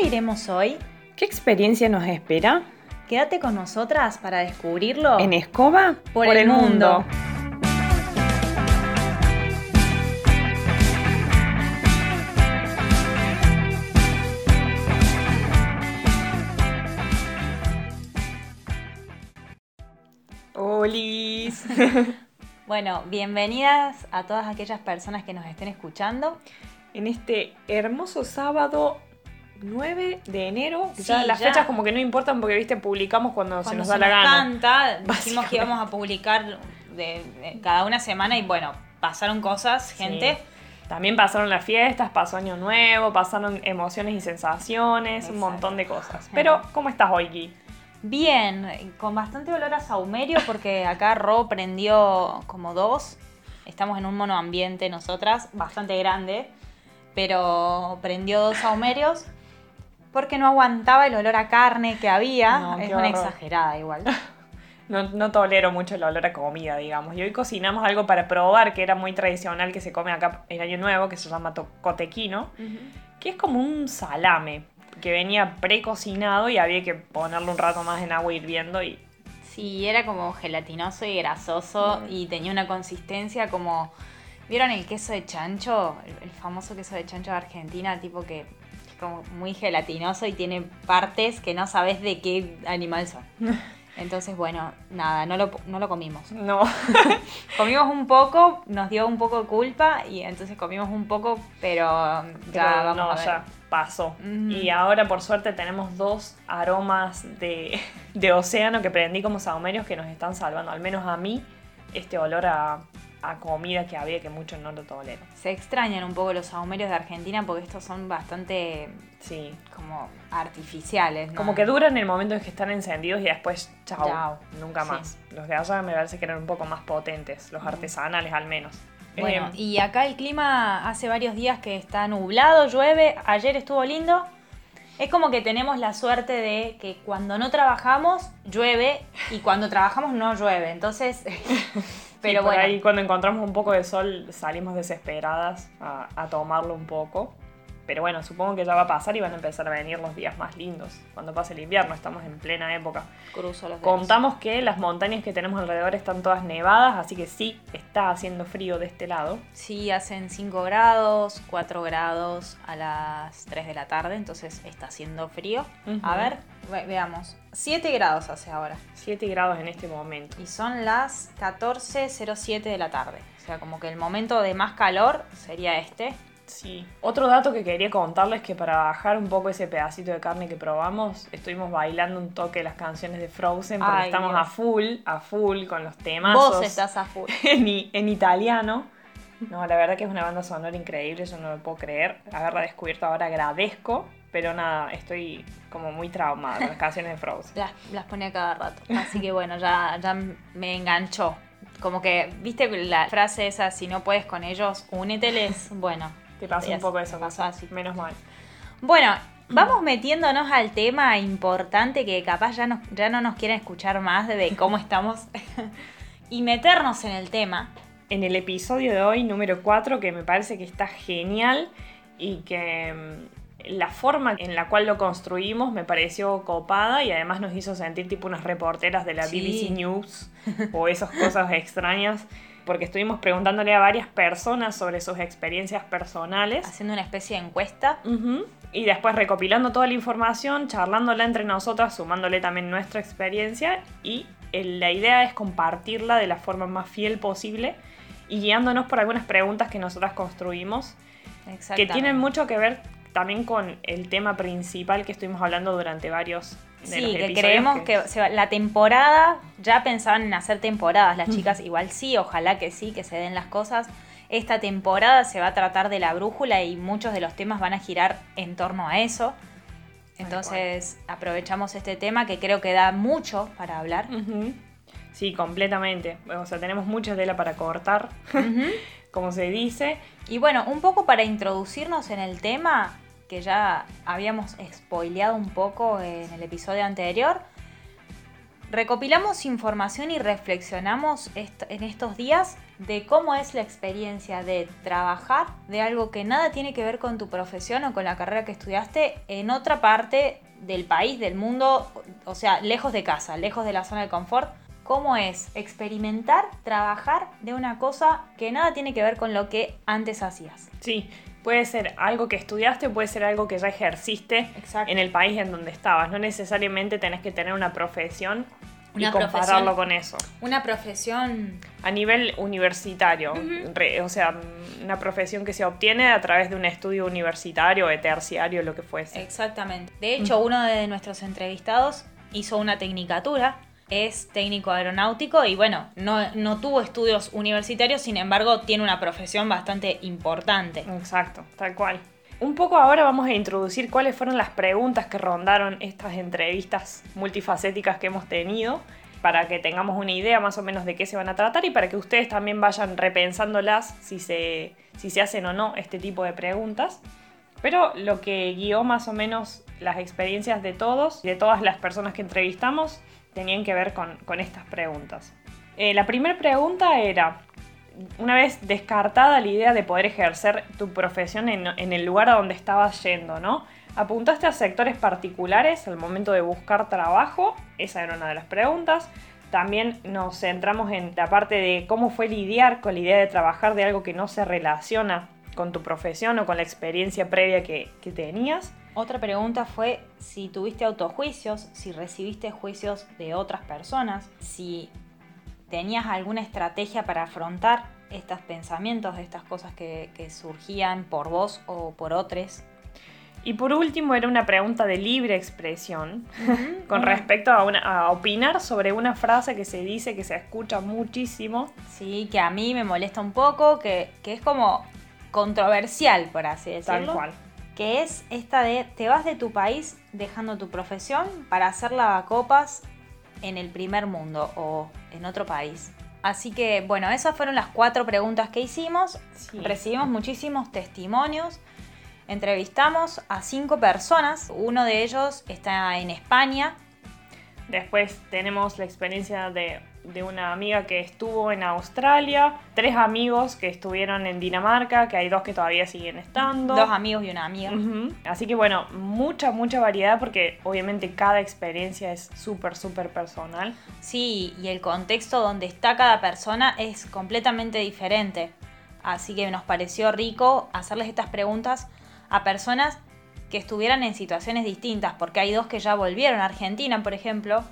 dónde iremos hoy? ¿Qué experiencia nos espera? Quédate con nosotras para descubrirlo en Escoba por el Mundo. ¡Holis! Bueno, bienvenidas a todas aquellas personas que nos estén escuchando en este hermoso sábado 9 de enero. Sí, ya las fechas como que no importan porque, viste, publicamos cuando se nos da la gana. Cuando decimos que íbamos a publicar de cada una semana y bueno, pasaron cosas, gente. Sí. También pasaron las fiestas, pasó Año Nuevo, pasaron emociones y sensaciones, exacto, un montón de cosas. Pero, ¿cómo estás hoy, Gui? Bien, con bastante olor a saumerio porque acá Ro prendió como dos. Estamos en un monoambiente nosotras, bastante grande, pero prendió dos saumerios porque no aguantaba el olor a carne que había. No, es una exagerada igual. No tolero mucho el olor a comida, digamos. Y hoy cocinamos algo para probar que era muy tradicional que se come acá en Año Nuevo, que se llama cotequino, que es como un salame que venía precocinado y había que ponerlo un rato más en agua hirviendo. Y sí, era como gelatinoso y grasoso y tenía una consistencia como... ¿Vieron el queso de chancho? El famoso queso de chancho de Argentina, tipo que es como muy gelatinoso y tiene partes que no sabes de qué animal son. Entonces, bueno, nada, no lo comimos. No. Comimos un poco, nos dio un poco de culpa y entonces comimos un poco, pero ya pasó. Y ahora, por suerte, tenemos dos aromas de océano que prendí como sahumerios que nos están salvando. Al menos a mí, este olor a comida que había, que muchos no lo toleran. Se extrañan un poco los sahumerios de Argentina porque estos son bastante, sí, como artificiales, ¿no? Como que duran el momento en que están encendidos y después chao. Nunca más. Sí. Los de allá me parece que eran un poco más potentes, los artesanales al menos. Bueno, y acá el clima hace varios días que está nublado, llueve, ayer estuvo lindo. Es como que tenemos la suerte de que cuando no trabajamos llueve y cuando trabajamos no llueve, entonces... Pero bueno, ahí cuando encontramos un poco de sol salimos desesperadas a tomarlo un poco. Pero bueno, supongo que ya va a pasar y van a empezar a venir los días más lindos. Cuando pase el invierno, estamos en plena época. Cruzo los dedos. Contamos que las montañas que tenemos alrededor están todas nevadas, así que sí, está haciendo frío de este lado. Sí, hacen 5 grados, 4 grados a las 3 de la tarde, entonces está haciendo frío. A ver, veamos. 7 grados hace ahora. 7 grados en este momento. Y son las 14:07 de la tarde. O sea, como que el momento de más calor sería este. Sí. Otro dato que quería contarles que para bajar un poco ese pedacito de carne que probamos, estuvimos bailando un toque de las canciones de Frozen porque estamos Dios. a full con los temazos. Vos estás a full. En italiano. No, la verdad que es una banda sonora increíble, yo no lo puedo creer. Haberla descubierto ahora agradezco, pero nada, estoy como muy traumada con las canciones de Frozen. Las ponía cada rato, así que bueno, ya me enganchó. Como que, viste la frase esa, si no puedes con ellos, úneteles, bueno... Te pasó un poco eso, menos mal. Bueno, vamos metiéndonos al tema importante que capaz ya no nos quieren escuchar más de cómo estamos y meternos en el tema. En el episodio de hoy, número 4, que me parece que está genial y que la forma en la cual lo construimos me pareció copada y además nos hizo sentir tipo unas reporteras de la BBC News o esas cosas extrañas. Porque estuvimos preguntándole a varias personas sobre sus experiencias personales. Haciendo una especie de encuesta. Y después recopilando toda la información, charlándola entre nosotras, sumándole también nuestra experiencia. Y la idea es compartirla de la forma más fiel posible y guiándonos por algunas preguntas que nosotras construimos. Que tienen mucho que ver también con el tema principal que estuvimos hablando durante varios sí, que creemos que la temporada, ya pensaban en hacer temporadas las chicas, igual sí, ojalá que sí, que se den las cosas. Esta temporada se va a tratar de la brújula y muchos de los temas van a girar en torno a eso. Entonces aprovechamos este tema que creo que da mucho para hablar. Sí, completamente. O sea, tenemos mucha tela para cortar, como se dice. Y bueno, un poco para introducirnos en el tema... que ya habíamos spoileado un poco en el episodio anterior, recopilamos información y reflexionamos en estos días de cómo es la experiencia de trabajar de algo que nada tiene que ver con tu profesión o con la carrera que estudiaste en otra parte del país, del mundo, o sea, lejos de casa, lejos de la zona de confort. ¿Cómo es experimentar, trabajar de una cosa que nada tiene que ver con lo que antes hacías? Sí, puede ser algo que estudiaste, puede ser algo que ya ejerciste. Exacto. En el país en donde estabas. No necesariamente tenés que tener una profesión y compararlo con eso. Una profesión... a nivel universitario. Uh-huh. O sea, una profesión que se obtiene a través de un estudio universitario, de terciario, lo que fuese. Exactamente. De hecho, uno de nuestros entrevistados hizo una tecnicatura. Es técnico aeronáutico y bueno, no tuvo estudios universitarios, sin embargo, tiene una profesión bastante importante. Exacto, tal cual. Un poco ahora vamos a introducir cuáles fueron las preguntas que rondaron estas entrevistas multifacéticas que hemos tenido, para que tengamos una idea más o menos de qué se van a tratar y para que ustedes también vayan repensándolas si se hacen o no este tipo de preguntas. Pero lo que guió más o menos las experiencias de todos, de todas las personas que entrevistamos, tenían que ver con estas preguntas. La primera pregunta era... una vez descartada la idea de poder ejercer tu profesión en el lugar a donde estabas yendo, ¿no? ¿Apuntaste a sectores particulares al momento de buscar trabajo? Esa era una de las preguntas. También nos centramos en la parte de cómo fue lidiar con la idea de trabajar de algo que no se relaciona con tu profesión o con la experiencia previa que tenías. Otra pregunta fue si tuviste autojuicios, si recibiste juicios de otras personas, si... ¿tenías alguna estrategia para afrontar estos pensamientos, estas cosas que surgían por vos o por otros? Y por último era una pregunta de libre expresión, uh-huh, con respecto a opinar sobre una frase que se dice, que se escucha muchísimo. Sí, que a mí me molesta un poco, que es como controversial, por así decirlo. Tal cual. Que es esta de, te vas de tu país dejando tu profesión para hacer lavacopas en el primer mundo o en otro país. Así que, bueno, esas fueron las 4 preguntas que hicimos. Sí. Recibimos muchísimos testimonios. Entrevistamos a 5 personas. Uno de ellos está en España. Después tenemos la experiencia de una amiga que estuvo en Australia. 3 amigos que estuvieron en Dinamarca, que hay 2 que todavía siguen estando. 2 amigos y una amiga. Uh-huh. Así que bueno, mucha variedad, porque obviamente cada experiencia es súper personal. Sí, y el contexto donde está cada persona es completamente diferente. Así que nos pareció rico hacerles estas preguntas a personas que estuvieran en situaciones distintas, porque hay 2 que ya volvieron a Argentina, por ejemplo.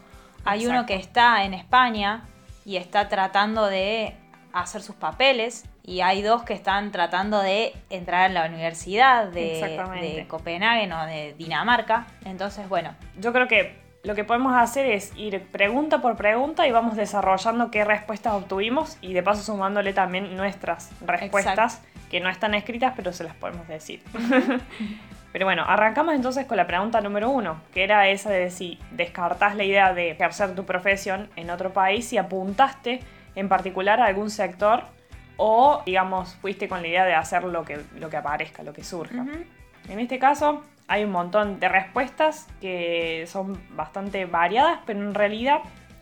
Hay Exacto. uno que está en España y está tratando de hacer sus papeles. Y hay 2 que están tratando de entrar a la universidad de Copenhague o de Dinamarca. Entonces, bueno. Yo creo que lo que podemos hacer es ir pregunta por pregunta y vamos desarrollando qué respuestas obtuvimos. Y de paso sumándole también nuestras respuestas, Exacto. que no están escritas, pero se las podemos decir. Pero bueno, arrancamos entonces con la pregunta número 1, que era esa de si descartás la idea de ejercer tu profesión en otro país, si apuntaste en particular a algún sector o, digamos, fuiste con la idea de hacer lo que aparezca, lo que surja. Uh-huh. En este caso hay un montón de respuestas que son bastante variadas, pero en realidad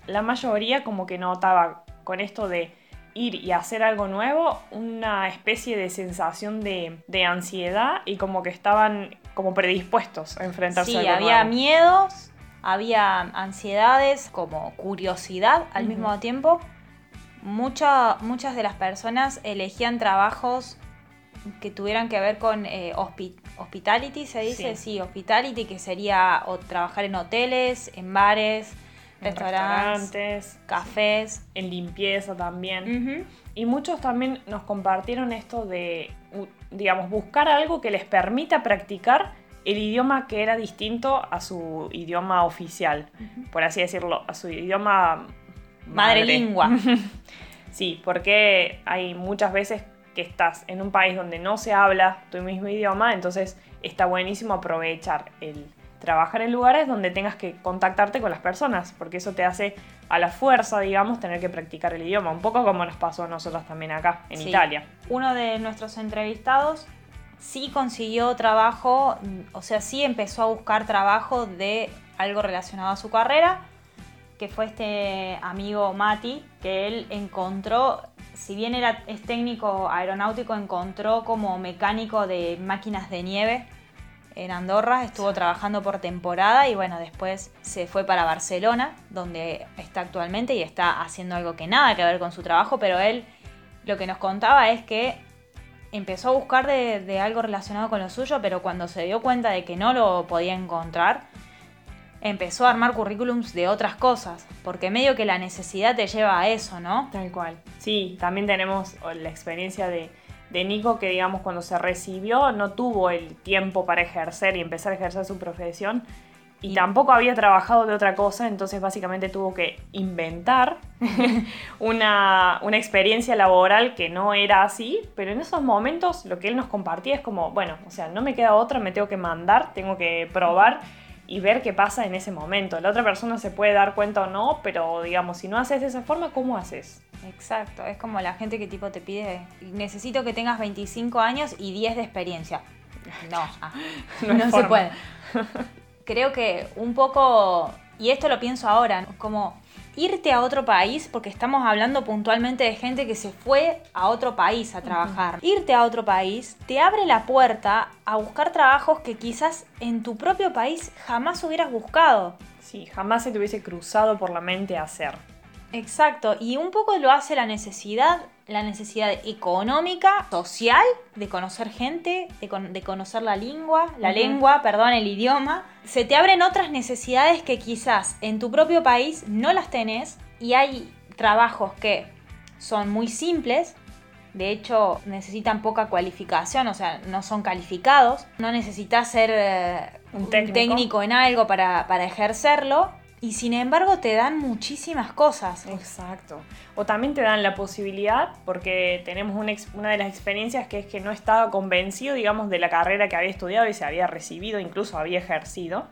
la mayoría como que notaba con esto de ir y hacer algo nuevo, una especie de sensación de ansiedad y como que estaban como predispuestos a enfrentarse a algo nuevo. Sí, había miedos, había ansiedades, como curiosidad al mismo tiempo. Muchas de las personas elegían trabajos que tuvieran que ver con hospitality, ¿se dice? Sí, hospitality, que sería trabajar en hoteles, en bares... restaurantes, cafés, en limpieza también. Uh-huh. Y muchos también nos compartieron esto de, digamos, buscar algo que les permita practicar el idioma que era distinto a su idioma oficial, uh-huh. por así decirlo, a su idioma madrelingua. Sí, porque hay muchas veces que estás en un país donde no se habla tu mismo idioma, entonces está buenísimo aprovechar el trabajar en lugares donde tengas que contactarte con las personas, porque eso te hace a la fuerza, digamos, tener que practicar el idioma, un poco como nos pasó a nosotros también acá, en Italia. Uno de nuestros entrevistados sí consiguió trabajo, o sea, sí empezó a buscar trabajo de algo relacionado a su carrera, que fue este amigo Mati, que él encontró si bien es técnico aeronáutico, encontró como mecánico de máquinas de nieve en Andorra, estuvo trabajando por temporada y bueno, después se fue para Barcelona, donde está actualmente y está haciendo algo que nada que ver con su trabajo, pero él lo que nos contaba es que empezó a buscar de algo relacionado con lo suyo, pero cuando se dio cuenta de que no lo podía encontrar, empezó a armar currículums de otras cosas, porque medio que la necesidad te lleva a eso, ¿no? Tal cual. Sí, también tenemos la experiencia de Nico, que digamos cuando se recibió no tuvo el tiempo para ejercer y empezar a ejercer su profesión, y tampoco había trabajado de otra cosa, entonces básicamente tuvo que inventar una experiencia laboral que no era así, pero en esos momentos lo que él nos compartía es como, bueno, o sea, no me queda otra, me tengo que mandar, tengo que probar y ver qué pasa en ese momento. La otra persona se puede dar cuenta o no, pero digamos, si no haces de esa forma, ¿cómo haces? Exacto, es como la gente que tipo te pide, necesito que tengas 25 años y 10 de experiencia. No se puede. Creo que un poco, y esto lo pienso ahora, como irte a otro país, porque estamos hablando puntualmente de gente que se fue a otro país a trabajar. Uh-huh. Irte a otro país te abre la puerta a buscar trabajos que quizás en tu propio país jamás hubieras buscado. Sí, jamás se te hubiese cruzado por la mente hacer. Exacto, y un poco lo hace la necesidad económica, social, de conocer gente, de conocer la lengua, el idioma. Se te abren otras necesidades que quizás en tu propio país no las tenés, y hay trabajos que son muy simples, de hecho necesitan poca cualificación, o sea, no son calificados, no necesitas ser un técnico en algo para ejercerlo. Y sin embargo te dan muchísimas cosas. Exacto. O también te dan la posibilidad, porque tenemos una de las experiencias que es que no estaba convencido, digamos, de la carrera que había estudiado y se había recibido, incluso había ejercido.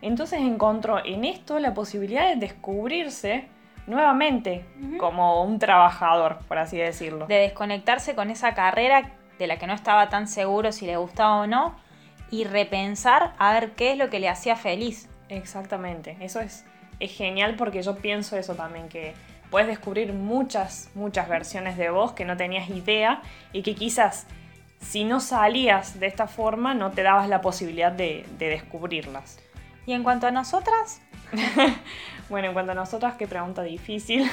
Entonces encontró en esto la posibilidad de descubrirse nuevamente como un trabajador, por así decirlo. De desconectarse con esa carrera de la que no estaba tan seguro si le gustaba o no, y repensar a ver qué es lo que le hacía feliz. Exactamente, eso es genial, porque yo pienso eso también, que puedes descubrir muchas versiones de vos que no tenías idea y que quizás si no salías de esta forma no te dabas la posibilidad de descubrirlas. ¿Y en cuanto a nosotras? Bueno, en cuanto a nosotras, qué pregunta difícil.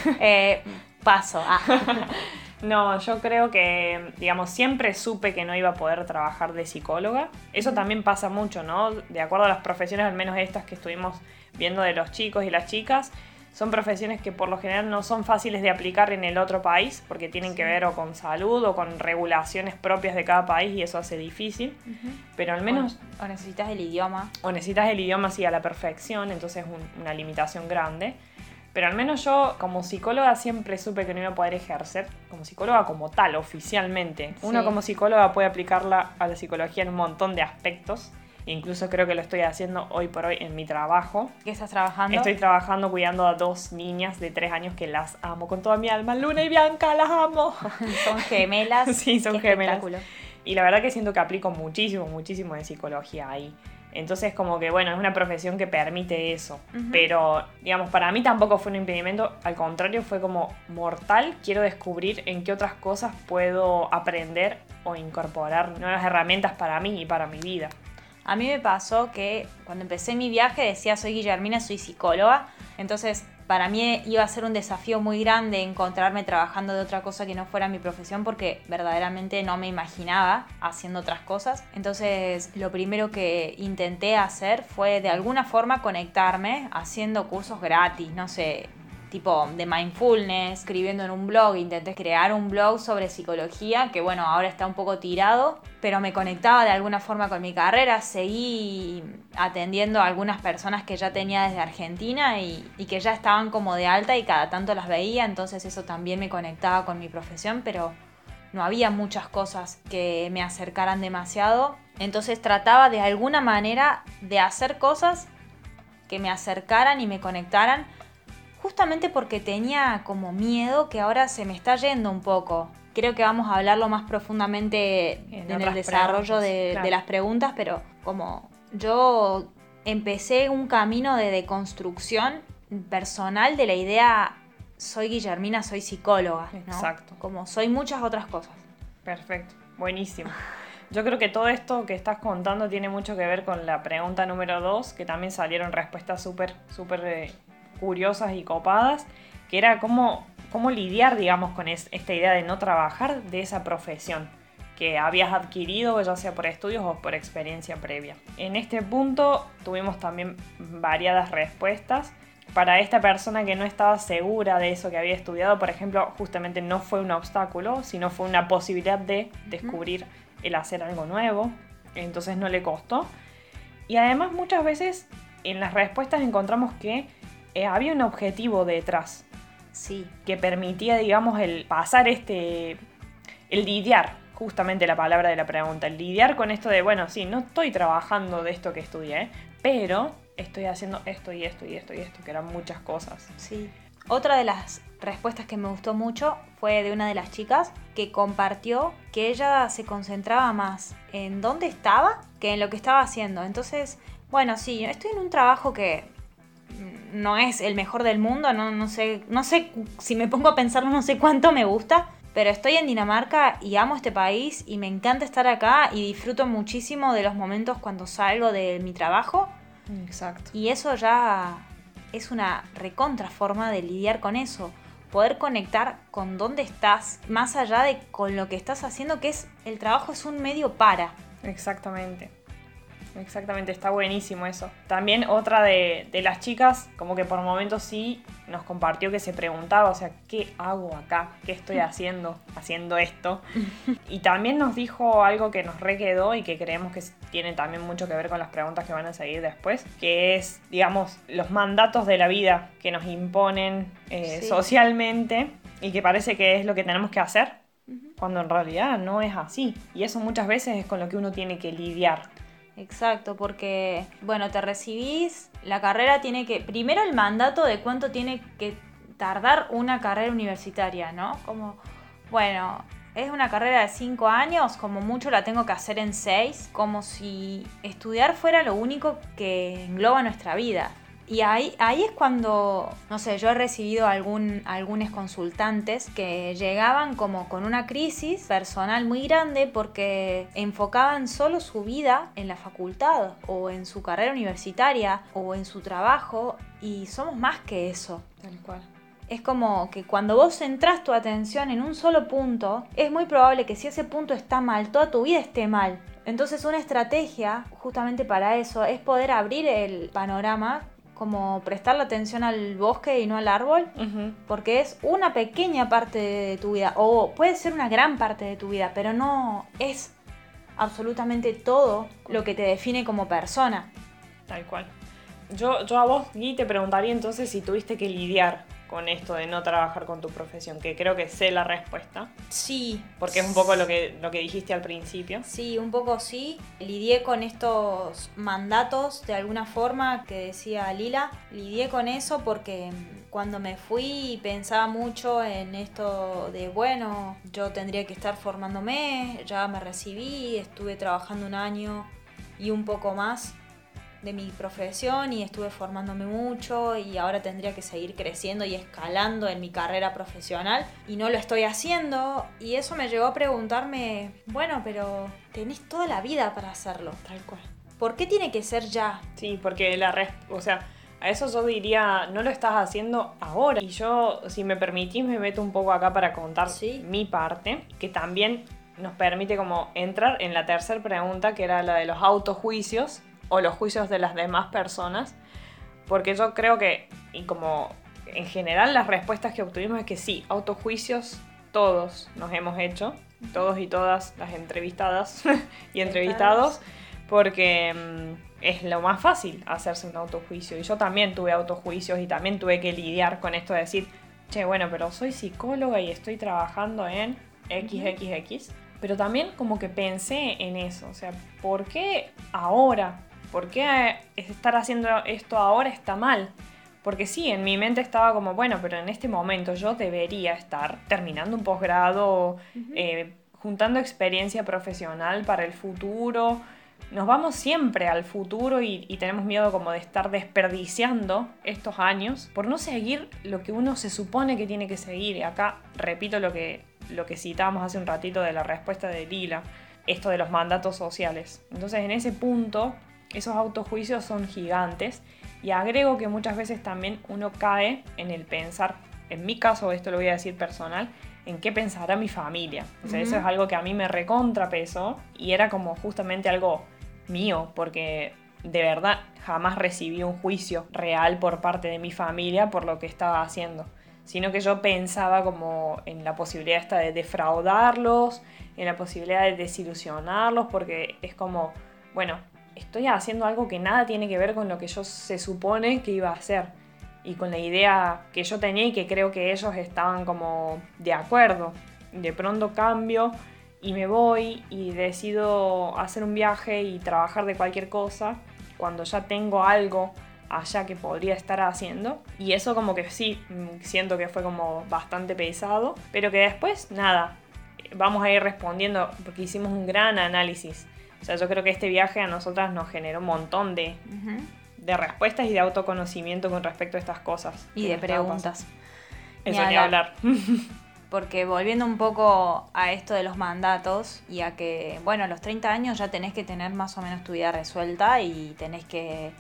Paso. No, yo creo que, digamos, siempre supe que no iba a poder trabajar de psicóloga. Eso también pasa mucho, ¿no? De acuerdo a las profesiones, al menos estas que estuvimos viendo de los chicos y las chicas, son profesiones que por lo general no son fáciles de aplicar en el otro país, porque tienen que ver o con salud o con regulaciones propias de cada país, y eso hace difícil. Uh-huh. Pero al menos... O necesitas el idioma. O necesitas el idioma, sí, a la perfección, entonces es una limitación grande. Pero al menos yo, como psicóloga, siempre supe que no iba a poder ejercer como psicóloga como tal, oficialmente. Sí. Uno como psicóloga puede aplicarla a la psicología en un montón de aspectos. Incluso creo que lo estoy haciendo hoy por hoy en mi trabajo. ¿Qué estás trabajando? Estoy trabajando cuidando a dos niñas de 3 años que las amo con toda mi alma. Luna y Bianca, las amo. Son gemelas. Sí, son gemelas. Y la verdad que siento que aplico muchísimo de psicología ahí. Entonces como que bueno, es una profesión que permite eso. Uh-huh. Pero digamos, para mí tampoco fue un impedimento, al contrario, fue como mortal. Quiero descubrir en qué otras cosas puedo aprender o incorporar nuevas herramientas para mí y para mi vida. A mí me pasó que cuando empecé mi viaje decía, soy Guillermina, soy psicóloga. Entonces para mí iba a ser un desafío muy grande encontrarme trabajando de otra cosa que no fuera mi profesión, porque verdaderamente no me imaginaba haciendo otras cosas. Entonces lo primero que intenté hacer fue de alguna forma conectarme haciendo cursos gratis, no sé, tipo de mindfulness, escribiendo en un blog. Intenté crear un blog sobre psicología, que bueno, ahora está un poco tirado, pero me conectaba de alguna forma con mi carrera. Seguí atendiendo a algunas personas que ya tenía desde Argentina y que ya estaban como de alta y cada tanto las veía, entonces eso también me conectaba con mi profesión, pero no había muchas cosas que me acercaran demasiado. Entonces trataba de alguna manera de hacer cosas que me acercaran y me conectaran, justamente porque tenía como miedo que ahora se me está yendo un poco. Creo que vamos a hablarlo más profundamente en el desarrollo de las preguntas, pero como yo empecé un camino de deconstrucción personal de la idea soy Guillermina, soy psicóloga, ¿no? Exacto. Como soy muchas otras cosas. Perfecto, buenísimo. Yo creo que todo esto que estás contando tiene mucho que ver con la pregunta número 2, que también salieron respuestas súper curiosas y copadas, que era cómo lidiar, digamos, con esta idea de no trabajar de esa profesión que habías adquirido, ya sea por estudios o por experiencia previa. En este punto tuvimos también variadas respuestas. Para esta persona que no estaba segura de eso que había estudiado, por ejemplo, justamente no fue un obstáculo, sino fue una posibilidad de descubrir el hacer algo nuevo, entonces no le costó. Y además muchas veces en las respuestas encontramos que había un objetivo detrás, sí, que permitía, digamos, el pasar el lidiar, justamente la palabra de la pregunta, el lidiar con esto de, bueno, sí, no estoy trabajando de esto que estudié, pero estoy haciendo esto y esto y esto y esto, que eran muchas cosas. Sí. Otra de las respuestas que me gustó mucho fue de una de las chicas que compartió que ella se concentraba más en dónde estaba que en lo que estaba haciendo. Entonces, bueno, sí, estoy en un trabajo que no es el mejor del mundo, no sé si me pongo a pensar, no sé cuánto me gusta, pero estoy en Dinamarca y amo este país y me encanta estar acá y disfruto muchísimo de los momentos cuando salgo de mi trabajo. Exacto. Y eso ya es una recontra forma de lidiar con eso. Poder conectar con dónde estás, más allá de con lo que estás haciendo, que es el trabajo es un medio para. Exactamente. Exactamente, está buenísimo eso. También otra de las chicas, como que por momentos sí nos compartió que se preguntaba, o sea, ¿qué hago acá? ¿Qué estoy haciendo esto? Y también nos dijo algo que nos requedó y que creemos que tiene también mucho que ver con las preguntas que van a seguir después, que es, digamos, los mandatos de la vida que nos imponen socialmente y que parece que es lo que tenemos que hacer, cuando en realidad no es así. Y eso muchas veces es con lo que uno tiene que lidiar. Exacto, porque, bueno, te recibís, la carrera tiene que... Primero el mandato de cuánto tiene que tardar una carrera universitaria, ¿no? Como, bueno, es una carrera de 5 años, como mucho la tengo que hacer en 6, como si estudiar fuera lo único que engloba nuestra vida. Y ahí es cuando, no sé, yo he recibido algunos consultantes que llegaban como con una crisis personal muy grande porque enfocaban solo su vida en la facultad o en su carrera universitaria o en su trabajo, y somos más que eso. Tal cual. Es como que cuando vos centrás tu atención en un solo punto, es muy probable que si ese punto está mal, toda tu vida esté mal. Entonces una estrategia justamente para eso es poder abrir el panorama, como prestar la atención al bosque y no al árbol, porque es una pequeña parte de tu vida, o puede ser una gran parte de tu vida, pero no es absolutamente todo lo que te define como persona. Tal cual. Yo a vos, Gui, te preguntaría entonces si tuviste que lidiar con esto de no trabajar con tu profesión, que creo que sé la respuesta. Sí. Porque es un poco lo que dijiste al principio. Sí, un poco sí. Lidié con estos mandatos de alguna forma que decía Lila. Lidié con eso porque cuando me fui pensaba mucho en esto de, bueno, yo tendría que estar formándome, ya me recibí, estuve trabajando un año y un poco más de mi profesión y estuve formándome mucho y ahora tendría que seguir creciendo y escalando en mi carrera profesional y no lo estoy haciendo, y eso me llevó a preguntarme, bueno, pero tenés toda la vida para hacerlo. Tal cual. ¿Por qué tiene que ser ya? Sí, porque a eso yo diría, no lo estás haciendo ahora. Y yo, si me permitís, me meto un poco acá para contar mi parte, que también nos permite como entrar en la tercera pregunta, que era la de los autojuicios o los juicios de las demás personas, porque yo creo que, y como en general las respuestas que obtuvimos es que sí, autojuicios todos nos hemos hecho, todos y todas las entrevistadas y entrevistados, porque es lo más fácil hacerse un autojuicio, y yo también tuve autojuicios y también tuve que lidiar con esto de decir, che, bueno, pero soy psicóloga y estoy trabajando en XXX, pero también como que pensé en eso, o sea, ¿por qué ahora? ¿Por qué estar haciendo esto ahora está mal? Porque sí, en mi mente estaba como, bueno, pero en este momento yo debería estar terminando un posgrado, juntando experiencia profesional para el futuro, nos vamos siempre al futuro y tenemos miedo como de estar desperdiciando estos años por no seguir lo que uno se supone que tiene que seguir. Y acá repito lo que citábamos hace un ratito de la respuesta de Lila, esto de los mandatos sociales. Entonces en ese punto esos autojuicios son gigantes y agrego que muchas veces también uno cae en el pensar, en mi caso esto lo voy a decir personal, en qué pensará mi familia. O sea, eso es algo que a mí me recontrapesó y era como justamente algo mío, porque de verdad jamás recibí un juicio real por parte de mi familia por lo que estaba haciendo, sino que yo pensaba como en la posibilidad esta de defraudarlos, en la posibilidad de desilusionarlos, porque es como, bueno, estoy haciendo algo que nada tiene que ver con lo que yo se supone que iba a hacer y con la idea que yo tenía y que creo que ellos estaban como de acuerdo. De pronto cambio y me voy y decido hacer un viaje y trabajar de cualquier cosa cuando ya tengo algo allá que podría estar haciendo, y eso como que sí, siento que fue como bastante pesado, pero que después, nada, vamos a ir respondiendo porque hicimos un gran análisis. O sea, yo creo que este viaje a nosotras nos generó un montón de respuestas y de autoconocimiento con respecto a estas cosas. Y de preguntas. Eso ni hablar. Porque volviendo un poco a esto de los mandatos y a que, bueno, a los 30 años ya tenés que tener más o menos tu vida resuelta y tenés que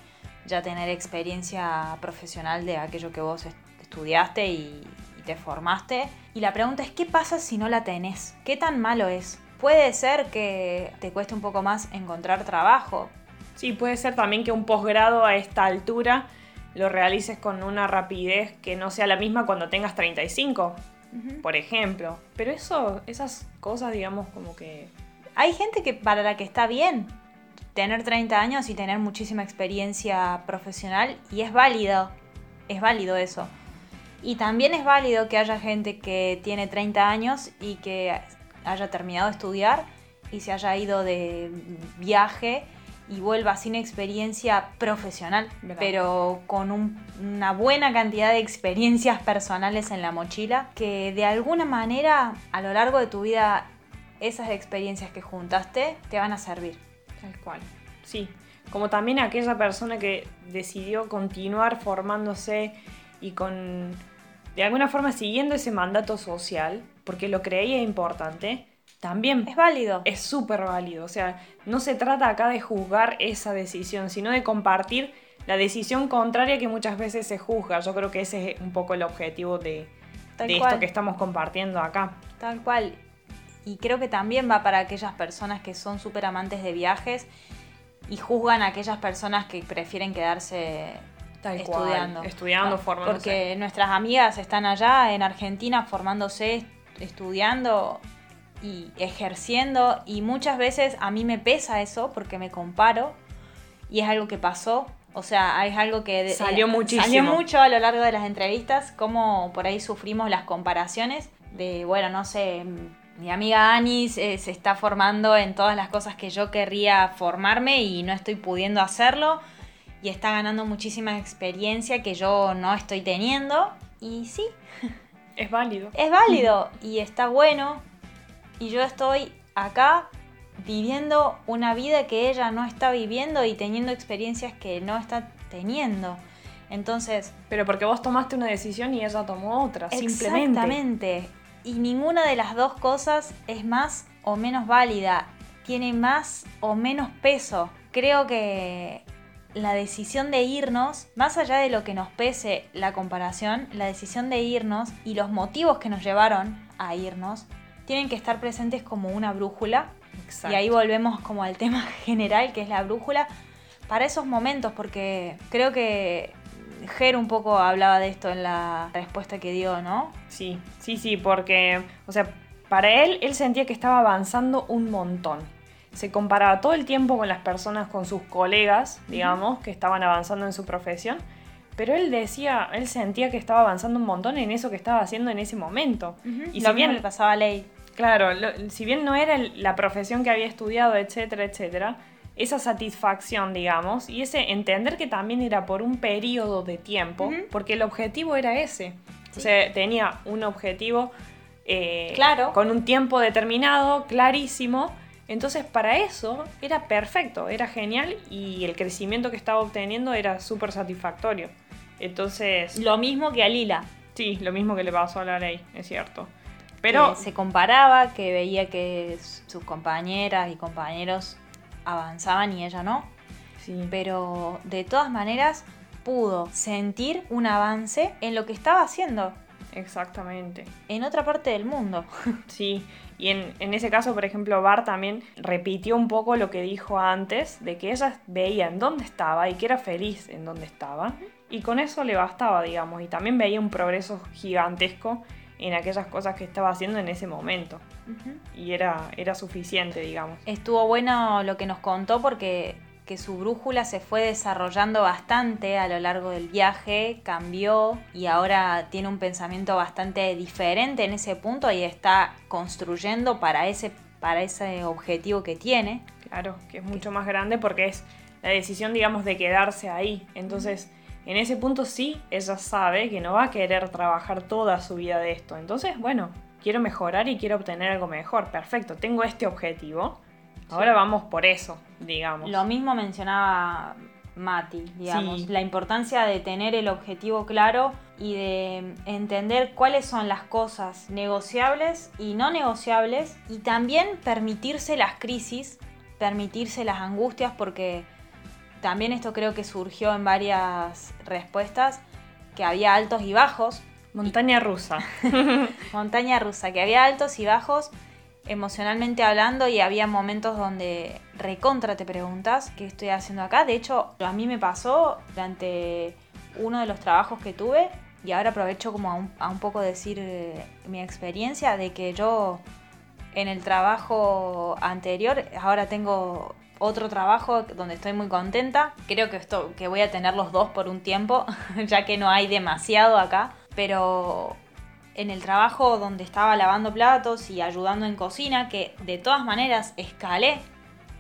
ya tener experiencia profesional de aquello que vos estudiaste y te formaste. Y la pregunta es, ¿qué pasa si no la tenés? ¿Qué tan malo es? Puede ser que te cueste un poco más encontrar trabajo. Sí, puede ser también que un posgrado a esta altura lo realices con una rapidez que no sea la misma cuando tengas 35, por ejemplo. Pero esas cosas, digamos, como que... Hay gente que para la que está bien tener 30 años y tener muchísima experiencia profesional, y es válido eso. Y también es válido que haya gente que tiene 30 años y que haya terminado de estudiar y se haya ido de viaje y vuelva sin experiencia profesional, ¿verdad? Pero con una buena cantidad de experiencias personales en la mochila, que de alguna manera a lo largo de tu vida esas experiencias que juntaste te van a servir. Tal cual, sí. Como también aquella persona que decidió continuar formándose y con, de alguna forma, siguiendo ese mandato social, porque lo creía importante, también es válido. Es súper válido. O sea, no se trata acá de juzgar esa decisión, sino de compartir la decisión contraria que muchas veces se juzga. Yo creo que ese es un poco el objetivo de esto que estamos compartiendo acá. Tal cual. Y creo que también va para aquellas personas que son súper amantes de viajes y juzgan a aquellas personas que prefieren quedarse... Estudiando, formándose. Porque nuestras amigas están allá en Argentina formándose, estudiando y ejerciendo, y muchas veces a mí me pesa eso porque me comparo y es algo que pasó, o sea, es algo que salió muchísimo. Salió mucho a lo largo de las entrevistas, como por ahí sufrimos las comparaciones de, bueno, no sé, mi amiga Ani se está formando en todas las cosas que yo querría formarme y no estoy pudiendo hacerlo, y está ganando muchísima experiencia que yo no estoy teniendo, y sí, es válido y está bueno, y yo estoy acá viviendo una vida que ella no está viviendo y teniendo experiencias que no está teniendo. Entonces, pero porque vos tomaste una decisión y ella tomó otra, exactamente, y ninguna de las dos cosas es más o menos válida, tiene más o menos peso. Creo que la decisión de irnos, más allá de lo que nos pese la comparación, la decisión de irnos y los motivos que nos llevaron a irnos tienen que estar presentes como una brújula. Exacto. Y ahí volvemos como al tema general, que es la brújula para esos momentos, porque creo que Ger un poco hablaba de esto en la respuesta que dio, ¿no? Sí, porque, o sea, para él sentía que estaba avanzando un montón. Se comparaba todo el tiempo con las personas, con sus colegas, digamos, que estaban avanzando en su profesión. Pero él sentía que estaba avanzando un montón en eso que estaba haciendo en ese momento. Y lo mismo le pasaba a Ley. Claro, si bien no era la profesión que había estudiado, etcétera, etcétera, esa satisfacción, digamos, y ese entender que también era por un periodo de tiempo, porque el objetivo era ese. Sí. O sea, tenía un objetivo claro, con un tiempo determinado, clarísimo, Entonces para eso era perfecto, era genial y el crecimiento que estaba obteniendo era súper satisfactorio. Entonces... Lo mismo que a Lila. Sí, lo mismo que le pasó a la ley, es cierto. Pero se comparaba, que veía que sus compañeras y compañeros avanzaban y ella no. Sí. Pero de todas maneras pudo sentir un avance en lo que estaba haciendo. Exactamente. En otra parte del mundo. Sí, y en ese caso, por ejemplo, Bar también repitió un poco lo que dijo antes, de que ella veía en dónde estaba y que era feliz en dónde estaba. Y con eso le bastaba, digamos, y también veía un progreso gigantesco en aquellas cosas que estaba haciendo en ese momento. Uh-huh. Y era suficiente, digamos. Estuvo bueno lo que nos contó porque que su brújula se fue desarrollando bastante a lo largo del viaje, cambió y ahora tiene un pensamiento bastante diferente en ese punto y está construyendo para ese objetivo que tiene. Claro, que es mucho más grande porque es la decisión, digamos, de quedarse ahí. Entonces... En ese punto sí, ella sabe que no va a querer trabajar toda su vida de esto. Entonces, bueno, quiero mejorar y quiero obtener algo mejor. Perfecto, tengo este objetivo. Ahora sí, vamos por eso, digamos. Lo mismo mencionaba Mati, digamos. Sí. La importancia de tener el objetivo claro y de entender cuáles son las cosas negociables y no negociables. Y también permitirse las crisis, permitirse las angustias porque... También esto creo que surgió en varias respuestas, que había altos y bajos. Montaña rusa. Montaña rusa, que había altos y bajos emocionalmente hablando y había momentos donde recontra te preguntas qué estoy haciendo acá. De hecho, a mí me pasó durante uno de los trabajos que tuve y ahora aprovecho como a un poco decir mi experiencia de que yo en el trabajo anterior ahora tengo... Otro trabajo donde estoy muy contenta. Creo que voy a tener los dos por un tiempo, ya que no hay demasiado acá. Pero en el trabajo donde estaba lavando platos y ayudando en cocina, que de todas maneras escalé,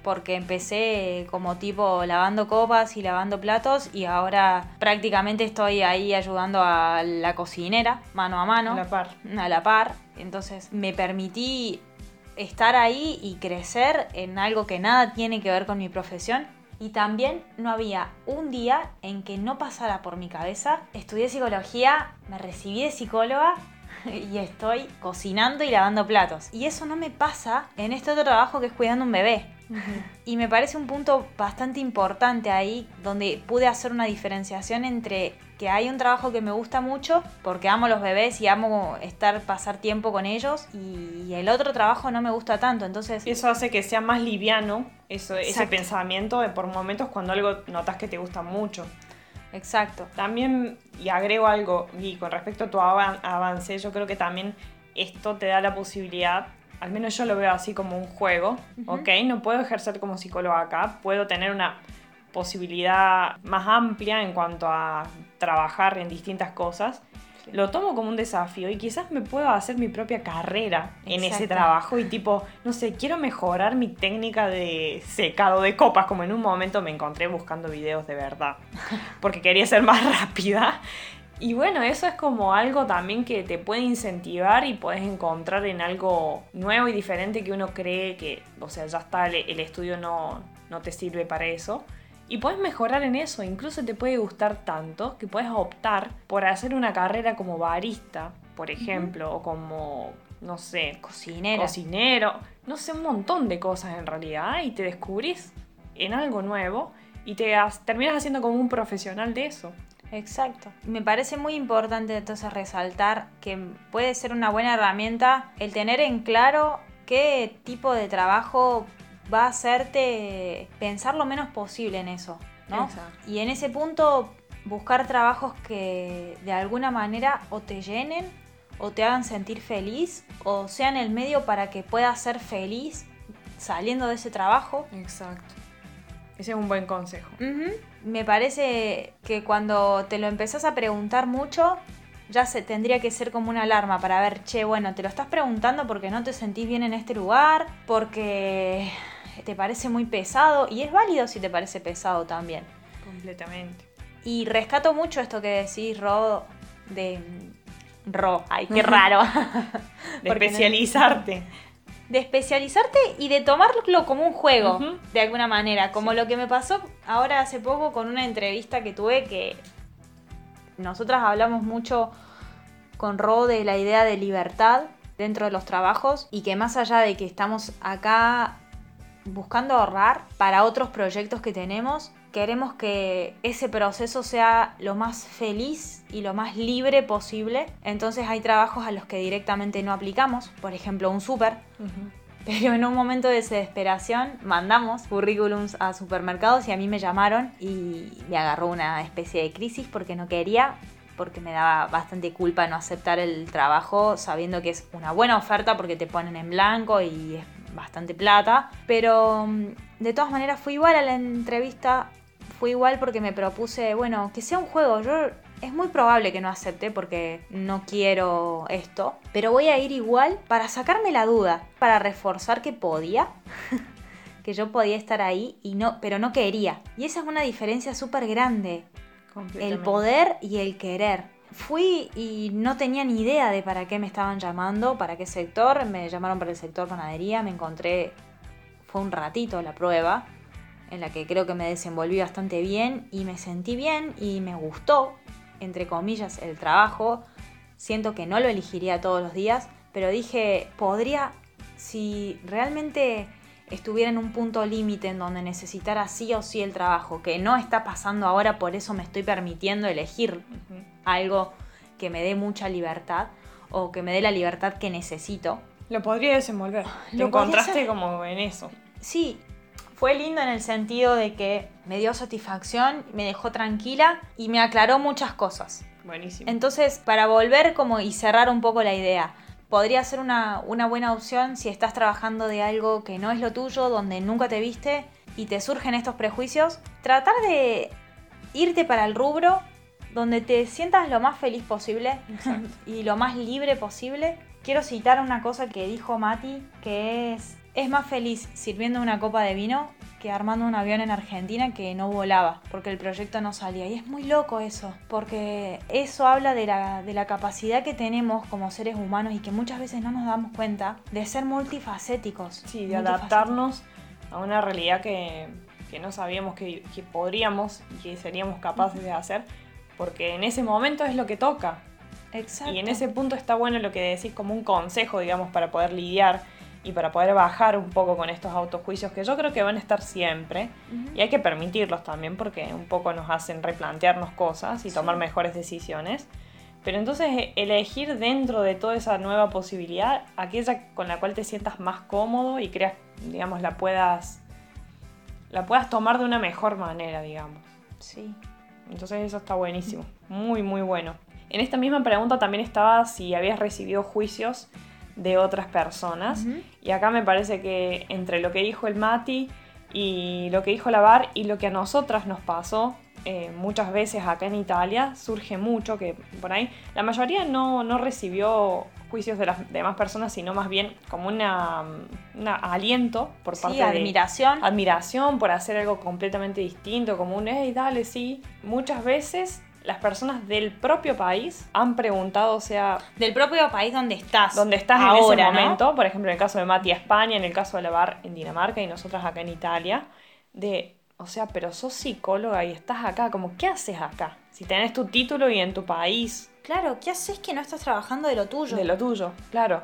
porque empecé como tipo lavando copas y lavando platos y ahora prácticamente estoy ahí ayudando a la cocinera, mano a mano. A la par. Entonces me permití... estar ahí y crecer en algo que nada tiene que ver con mi profesión. Y también no había un día en que no pasara por mi cabeza. Estudié psicología, me recibí de psicóloga y estoy cocinando y lavando platos. Y eso no me pasa en este otro trabajo que es cuidando un bebé. Uh-huh. Y me parece un punto bastante importante ahí, donde pude hacer una diferenciación entre que hay un trabajo que me gusta mucho porque amo los bebés y amo pasar tiempo con ellos y el otro trabajo no me gusta tanto, entonces... Eso hace que sea más liviano ese pensamiento de por momentos cuando algo notas que te gusta mucho. Exacto. También, y agrego algo, y con respecto a tu avance, yo creo que también esto te da la posibilidad, al menos yo lo veo así como un juego, uh-huh. ¿Ok? No puedo ejercer como psicóloga acá, puedo tener una... posibilidad más amplia en cuanto a trabajar en distintas cosas, sí. Lo tomo como un desafío y quizás me pueda hacer mi propia carrera en ese trabajo y tipo, no sé, quiero mejorar mi técnica de secado de copas, como en un momento me encontré buscando videos de verdad, porque quería ser más rápida. Y bueno, eso es como algo también que te puede incentivar y podés encontrar en algo nuevo y diferente que uno cree que, o sea, ya está, el estudio no te sirve para eso. Y puedes mejorar en eso, incluso te puede gustar tanto que puedes optar por hacer una carrera como barista, por ejemplo, uh-huh. O como, no sé, cocinero, no sé, un montón de cosas en realidad, y te descubrís en algo nuevo y te terminas haciendo como un profesional de eso. Exacto. Me parece muy importante entonces resaltar que puede ser una buena herramienta el tener en claro qué tipo de trabajo va a hacerte pensar lo menos posible en eso, ¿no? Exacto. Y en ese punto buscar trabajos que de alguna manera o te llenen o te hagan sentir feliz o sean el medio para que puedas ser feliz saliendo de ese trabajo. Exacto. Ese es un buen consejo. Uh-huh. Me parece que cuando te lo empezás a preguntar mucho, ya tendría que ser como una alarma para ver, che, bueno, te lo estás preguntando porque no te sentís bien en este lugar, porque... te parece muy pesado y es válido si te parece pesado también. Completamente. Y rescato mucho esto que decís, Ro, ay, qué raro. De especializarte. de especializarte y de tomarlo como un juego, uh-huh, de alguna manera. Como lo que me pasó ahora hace poco con una entrevista que tuve, que nosotras hablamos mucho con Ro de la idea de libertad dentro de los trabajos, y que más allá de que estamos acá buscando ahorrar para otros proyectos que tenemos, queremos que ese proceso sea lo más feliz y lo más libre posible. Entonces hay trabajos a los que directamente no aplicamos, por ejemplo un súper, uh-huh, pero en un momento de desesperación mandamos currículums a supermercados y a mí me llamaron y me agarró una especie de crisis porque no quería, porque me daba bastante culpa no aceptar el trabajo sabiendo que es una buena oferta porque te ponen en blanco y es bastante plata. Pero de todas maneras fui igual a la entrevista, fui igual porque me propuse, bueno, que sea un juego. Yo es muy probable que no acepte porque no quiero esto, pero voy a ir igual para sacarme la duda, para reforzar que podía, que yo podía estar ahí, y no, pero no quería. Y esa es una diferencia súper grande. El poder y el querer. Fui y no tenía ni idea de para qué me estaban llamando, para qué sector. Me llamaron para el sector panadería, me encontré, fue un ratito la prueba, en la que creo que me desenvolví bastante bien y me sentí bien y me gustó, entre comillas, el trabajo. Siento que no lo elegiría todos los días, pero dije, podría, si realmente estuviera en un punto límite en donde necesitara sí o sí el trabajo, que no está pasando ahora, por eso me estoy permitiendo elegir, uh-huh, algo que me dé mucha libertad o que me dé la libertad que necesito. Lo podría desenvolver. Te encontraste como en eso. Sí, fue lindo en el sentido de que me dio satisfacción, me dejó tranquila y me aclaró muchas cosas. Buenísimo. Entonces, para volver como y cerrar un poco la idea, podría ser una buena opción si estás trabajando de algo que no es lo tuyo, donde nunca te viste y te surgen estos prejuicios. Tratar de irte para el rubro donde te sientas lo más feliz posible, exacto, y lo más libre posible. Quiero citar una cosa que dijo Mati, que es más feliz sirviendo una copa de vino que armando un avión en Argentina que no volaba porque el proyecto no salía. Y es muy loco eso, porque eso habla de la capacidad que tenemos como seres humanos y que muchas veces no nos damos cuenta de ser multifacéticos. Sí, de adaptarnos a una realidad que no sabíamos que podríamos y que seríamos capaces de hacer, porque en ese momento es lo que toca. Exacto. Y en ese punto está bueno lo que decís como un consejo, digamos, para poder lidiar y para poder bajar un poco con estos autojuicios que yo creo que van a estar siempre, uh-huh, y hay que permitirlos también porque un poco nos hacen replantearnos cosas y tomar, sí, mejores decisiones. Pero entonces elegir dentro de toda esa nueva posibilidad aquella con la cual te sientas más cómodo y creas, digamos, la puedas tomar de una mejor manera, digamos. Sí. Entonces eso está buenísimo, muy muy bueno. En esta misma pregunta también estaba si habías recibido juicios de otras personas, uh-huh, y acá me parece que entre lo que dijo el Mati y lo que dijo la Bar y lo que a nosotras nos pasó muchas veces acá en Italia, surge mucho que por ahí la mayoría no recibió juicios de las demás personas, sino más bien como un aliento por parte de... Sí, admiración. Admiración por hacer algo completamente distinto, como un hey, dale, sí. Muchas veces las personas del propio país han preguntado, o sea... Del propio país donde estás. Donde estás ahora, en ese momento, ¿no? Por ejemplo, en el caso de Mati, España, en el caso de la Bar en Dinamarca y nosotras acá en Italia, de, o sea, pero sos psicóloga y estás acá, como, ¿qué haces acá? Si tenés tu título y en tu país. Claro, ¿qué haces que no estás trabajando de lo tuyo? De lo tuyo, claro.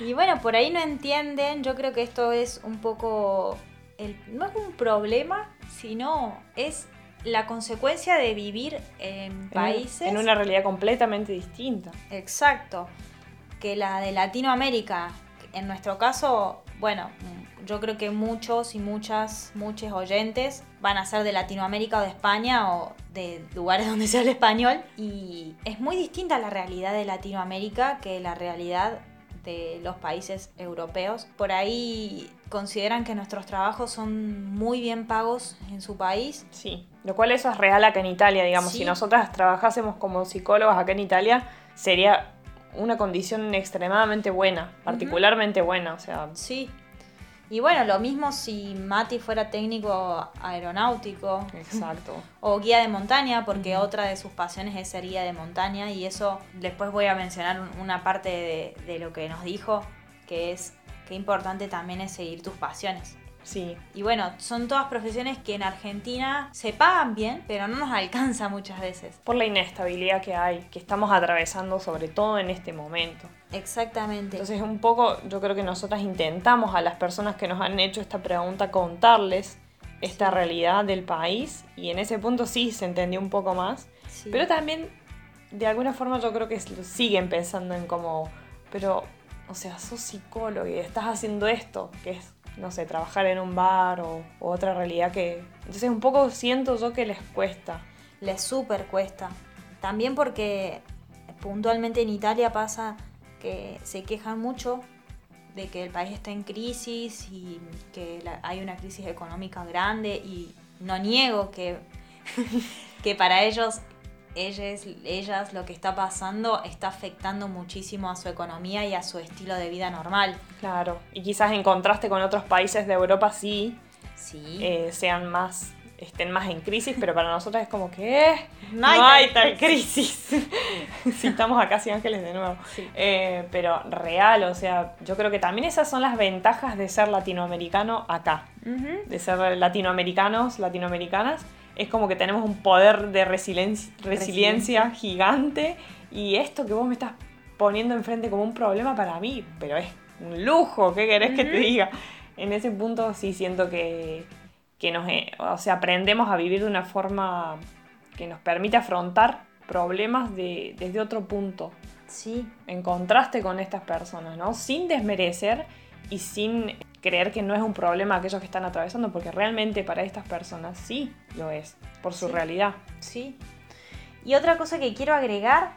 Y bueno, por ahí no entienden, yo creo que esto es un poco... no es un problema, sino es... la consecuencia de vivir en países... En una realidad completamente distinta. Exacto. Que la de Latinoamérica, en nuestro caso, bueno, yo creo que muchos y muchos oyentes van a ser de Latinoamérica o de España o de lugares donde se habla español. Y es muy distinta la realidad de Latinoamérica que la realidad de los países europeos. Por ahí consideran que nuestros trabajos son muy bien pagos en su país. Sí, lo cual eso es real acá en Italia, digamos. Sí. Si nosotras trabajásemos como psicólogas acá en Italia, sería una condición extremadamente buena, particularmente, uh-huh, buena, o sea... Sí, y bueno, lo mismo si Mati fuera técnico aeronáutico. Exacto. O guía de montaña, porque, uh-huh, otra de sus pasiones es ser guía de montaña, y eso después voy a mencionar una parte de lo que nos dijo, que es Qué importante también es seguir tus pasiones. Sí. Y bueno, son todas profesiones que en Argentina se pagan bien, pero no nos alcanza muchas veces. Por la inestabilidad que hay, que estamos atravesando sobre todo en este momento. Exactamente. Entonces un poco, yo creo que nosotras intentamos a las personas que nos han hecho esta pregunta contarles esta realidad del país. Y en ese punto sí se entendió un poco más. Sí. Pero también, de alguna forma yo creo que siguen pensando en como, pero, o sea, sos psicólogo y estás haciendo esto, que es, no sé, trabajar en un bar o otra realidad que... Entonces un poco siento yo que les cuesta. Les súper cuesta. También porque puntualmente en Italia pasa que se quejan mucho de que el país está en crisis y que hay una crisis económica grande, y no niego que, que para ellas lo que está pasando está afectando muchísimo a su economía y a su estilo de vida normal. Claro, y quizás en contraste con otros países de Europa sí. Estén más en crisis, pero para nosotros es como que no hay tal crisis. Si estamos acá sin ángeles de nuevo. Sí. Pero real, o sea, yo creo que también esas son las ventajas de ser latinoamericano acá. Uh-huh. De ser latinoamericanos, latinoamericanas. Es como que tenemos un poder de resiliencia gigante, y esto que vos me estás poniendo enfrente como un problema para mí, pero es un lujo, ¿qué querés uh-huh. que te diga? En ese punto sí siento que nos, o sea, aprendemos a vivir de una forma que nos permite afrontar problemas desde otro punto. Sí. En contraste con estas personas, ¿no? Sin desmerecer y sin creer que no es un problema aquellos que están atravesando, porque realmente para estas personas sí lo es, por su realidad. Sí. Y otra cosa que quiero agregar,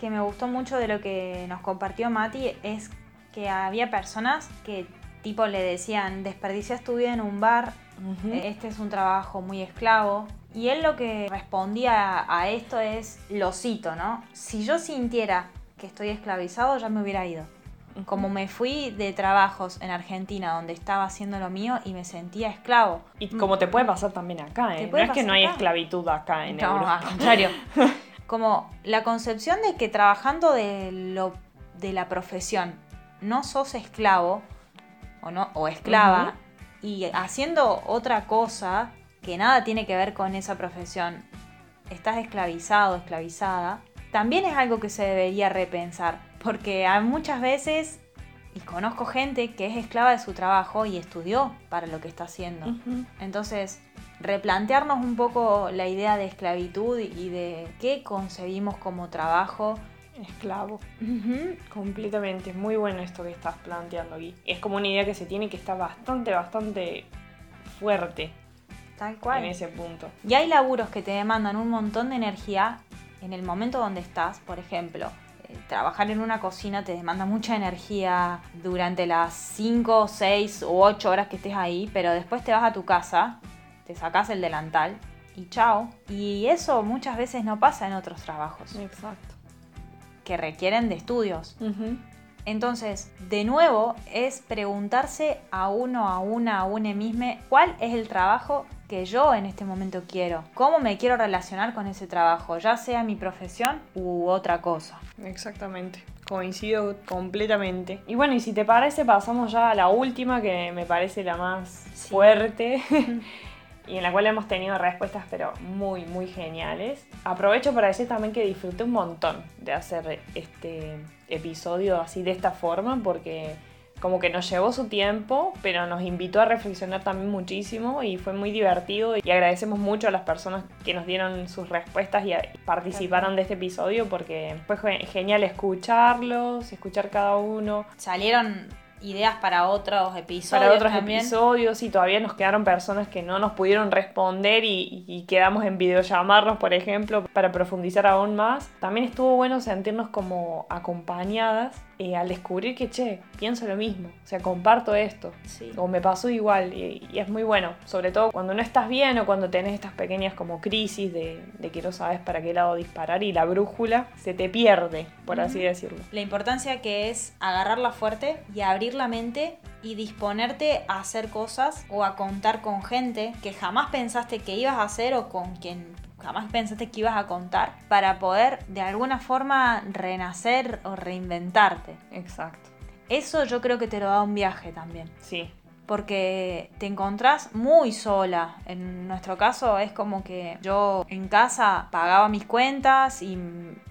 que me gustó mucho de lo que nos compartió Mati, es que había personas que tipo le decían, desperdicias tu vida en un bar, uh-huh. este es un trabajo muy esclavo. Y él lo que respondía a esto es, lo cito, ¿no? Si yo sintiera que estoy esclavizado, ya me hubiera ido. Como me fui de trabajos en Argentina, donde estaba haciendo lo mío y me sentía esclavo. Y como te puede pasar también acá, ¿eh? No es que no hay esclavitud acá en Europa. No, al contrario. Como la concepción de que trabajando de la profesión no sos esclavo o esclava, uh-huh. y haciendo otra cosa que nada tiene que ver con esa profesión, estás esclavizado, esclavizada, también es algo que se debería repensar. Porque hay muchas veces, y conozco gente que es esclava de su trabajo y estudió para lo que está haciendo. Uh-huh. Entonces, replantearnos un poco la idea de esclavitud y de qué concebimos como trabajo. Esclavo. Uh-huh. Completamente. Es muy bueno esto que estás planteando aquí. Es como una idea que se tiene que está bastante, bastante fuerte. Tal cual. En ese punto. Y hay laburos que te demandan un montón de energía en el momento donde estás, por ejemplo. Trabajar en una cocina te demanda mucha energía durante las 5, 6 u 8 horas que estés ahí, pero después te vas a tu casa, te sacás el delantal y chao. Y eso muchas veces no pasa en otros trabajos. Exacto. Que requieren de estudios. Uh-huh. Entonces, de nuevo, es preguntarse a uno, a una misma, ¿cuál es el trabajo que yo en este momento quiero? ¿Cómo me quiero relacionar con ese trabajo? Ya sea mi profesión u otra cosa. Exactamente. Coincido completamente. Y bueno, y si te parece, pasamos ya a la última, que me parece la más fuerte. Y en la cual hemos tenido respuestas, pero muy, muy geniales. Aprovecho para decir también que disfruté un montón de hacer este episodio así de esta forma, porque como que nos llevó su tiempo, pero nos invitó a reflexionar también muchísimo y fue muy divertido. Y agradecemos mucho a las personas que nos dieron sus respuestas y participaron de este episodio, porque fue genial escucharlos, escuchar cada uno. Salieron ideas para otros episodios. Para otros también. Episodios, y todavía nos quedaron personas que no nos pudieron responder y quedamos en videollamarnos, por ejemplo, para profundizar aún más. También estuvo bueno sentirnos como acompañadas al descubrir que, pienso lo mismo, o sea, comparto esto, o me pasó igual, y es muy bueno, sobre todo cuando no estás bien o cuando tenés estas pequeñas como crisis de que no sabes para qué lado disparar y la brújula se te pierde, por así decirlo. La importancia que es agarrarla fuerte y abrir la mente y disponerte a hacer cosas o a contar con gente que jamás pensaste que ibas a hacer o con quien jamás pensaste que ibas a contar, para poder de alguna forma renacer o reinventarte. Exacto. Eso yo creo que te lo da un viaje también. Sí. Porque te encontrás muy sola. En nuestro caso es como que yo en casa pagaba mis cuentas y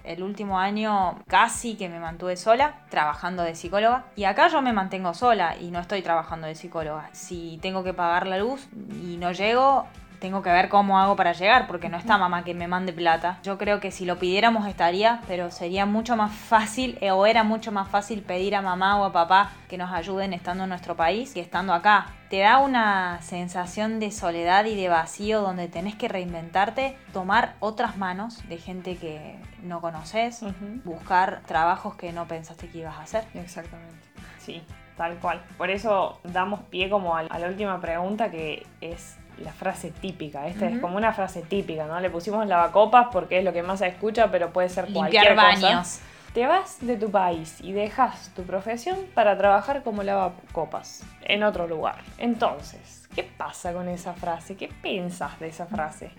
el último año casi que me mantuve sola trabajando de psicóloga. Y acá yo me mantengo sola y no estoy trabajando de psicóloga. Si tengo que pagar la luz y no llego, tengo que ver cómo hago para llegar, porque no está mamá que me mande plata. Yo creo que si lo pidiéramos estaría, pero sería mucho más fácil, o era mucho más fácil pedir a mamá o a papá que nos ayuden estando en nuestro país que estando acá. Te da una sensación de soledad y de vacío donde tenés que reinventarte, tomar otras manos de gente que no conoces, buscar trabajos que no pensaste que ibas a hacer. Exactamente. Sí, tal cual. Por eso damos pie como a la última pregunta, que es la frase típica. Esta es como una frase típica, ¿no? Le pusimos lavacopas porque es lo que más se escucha, pero puede ser cualquier cosa. Limpiar baños. Te vas de tu país y dejas tu profesión para trabajar como lavacopas en otro lugar. Entonces, ¿qué pasa con esa frase? ¿Qué pensás de esa frase?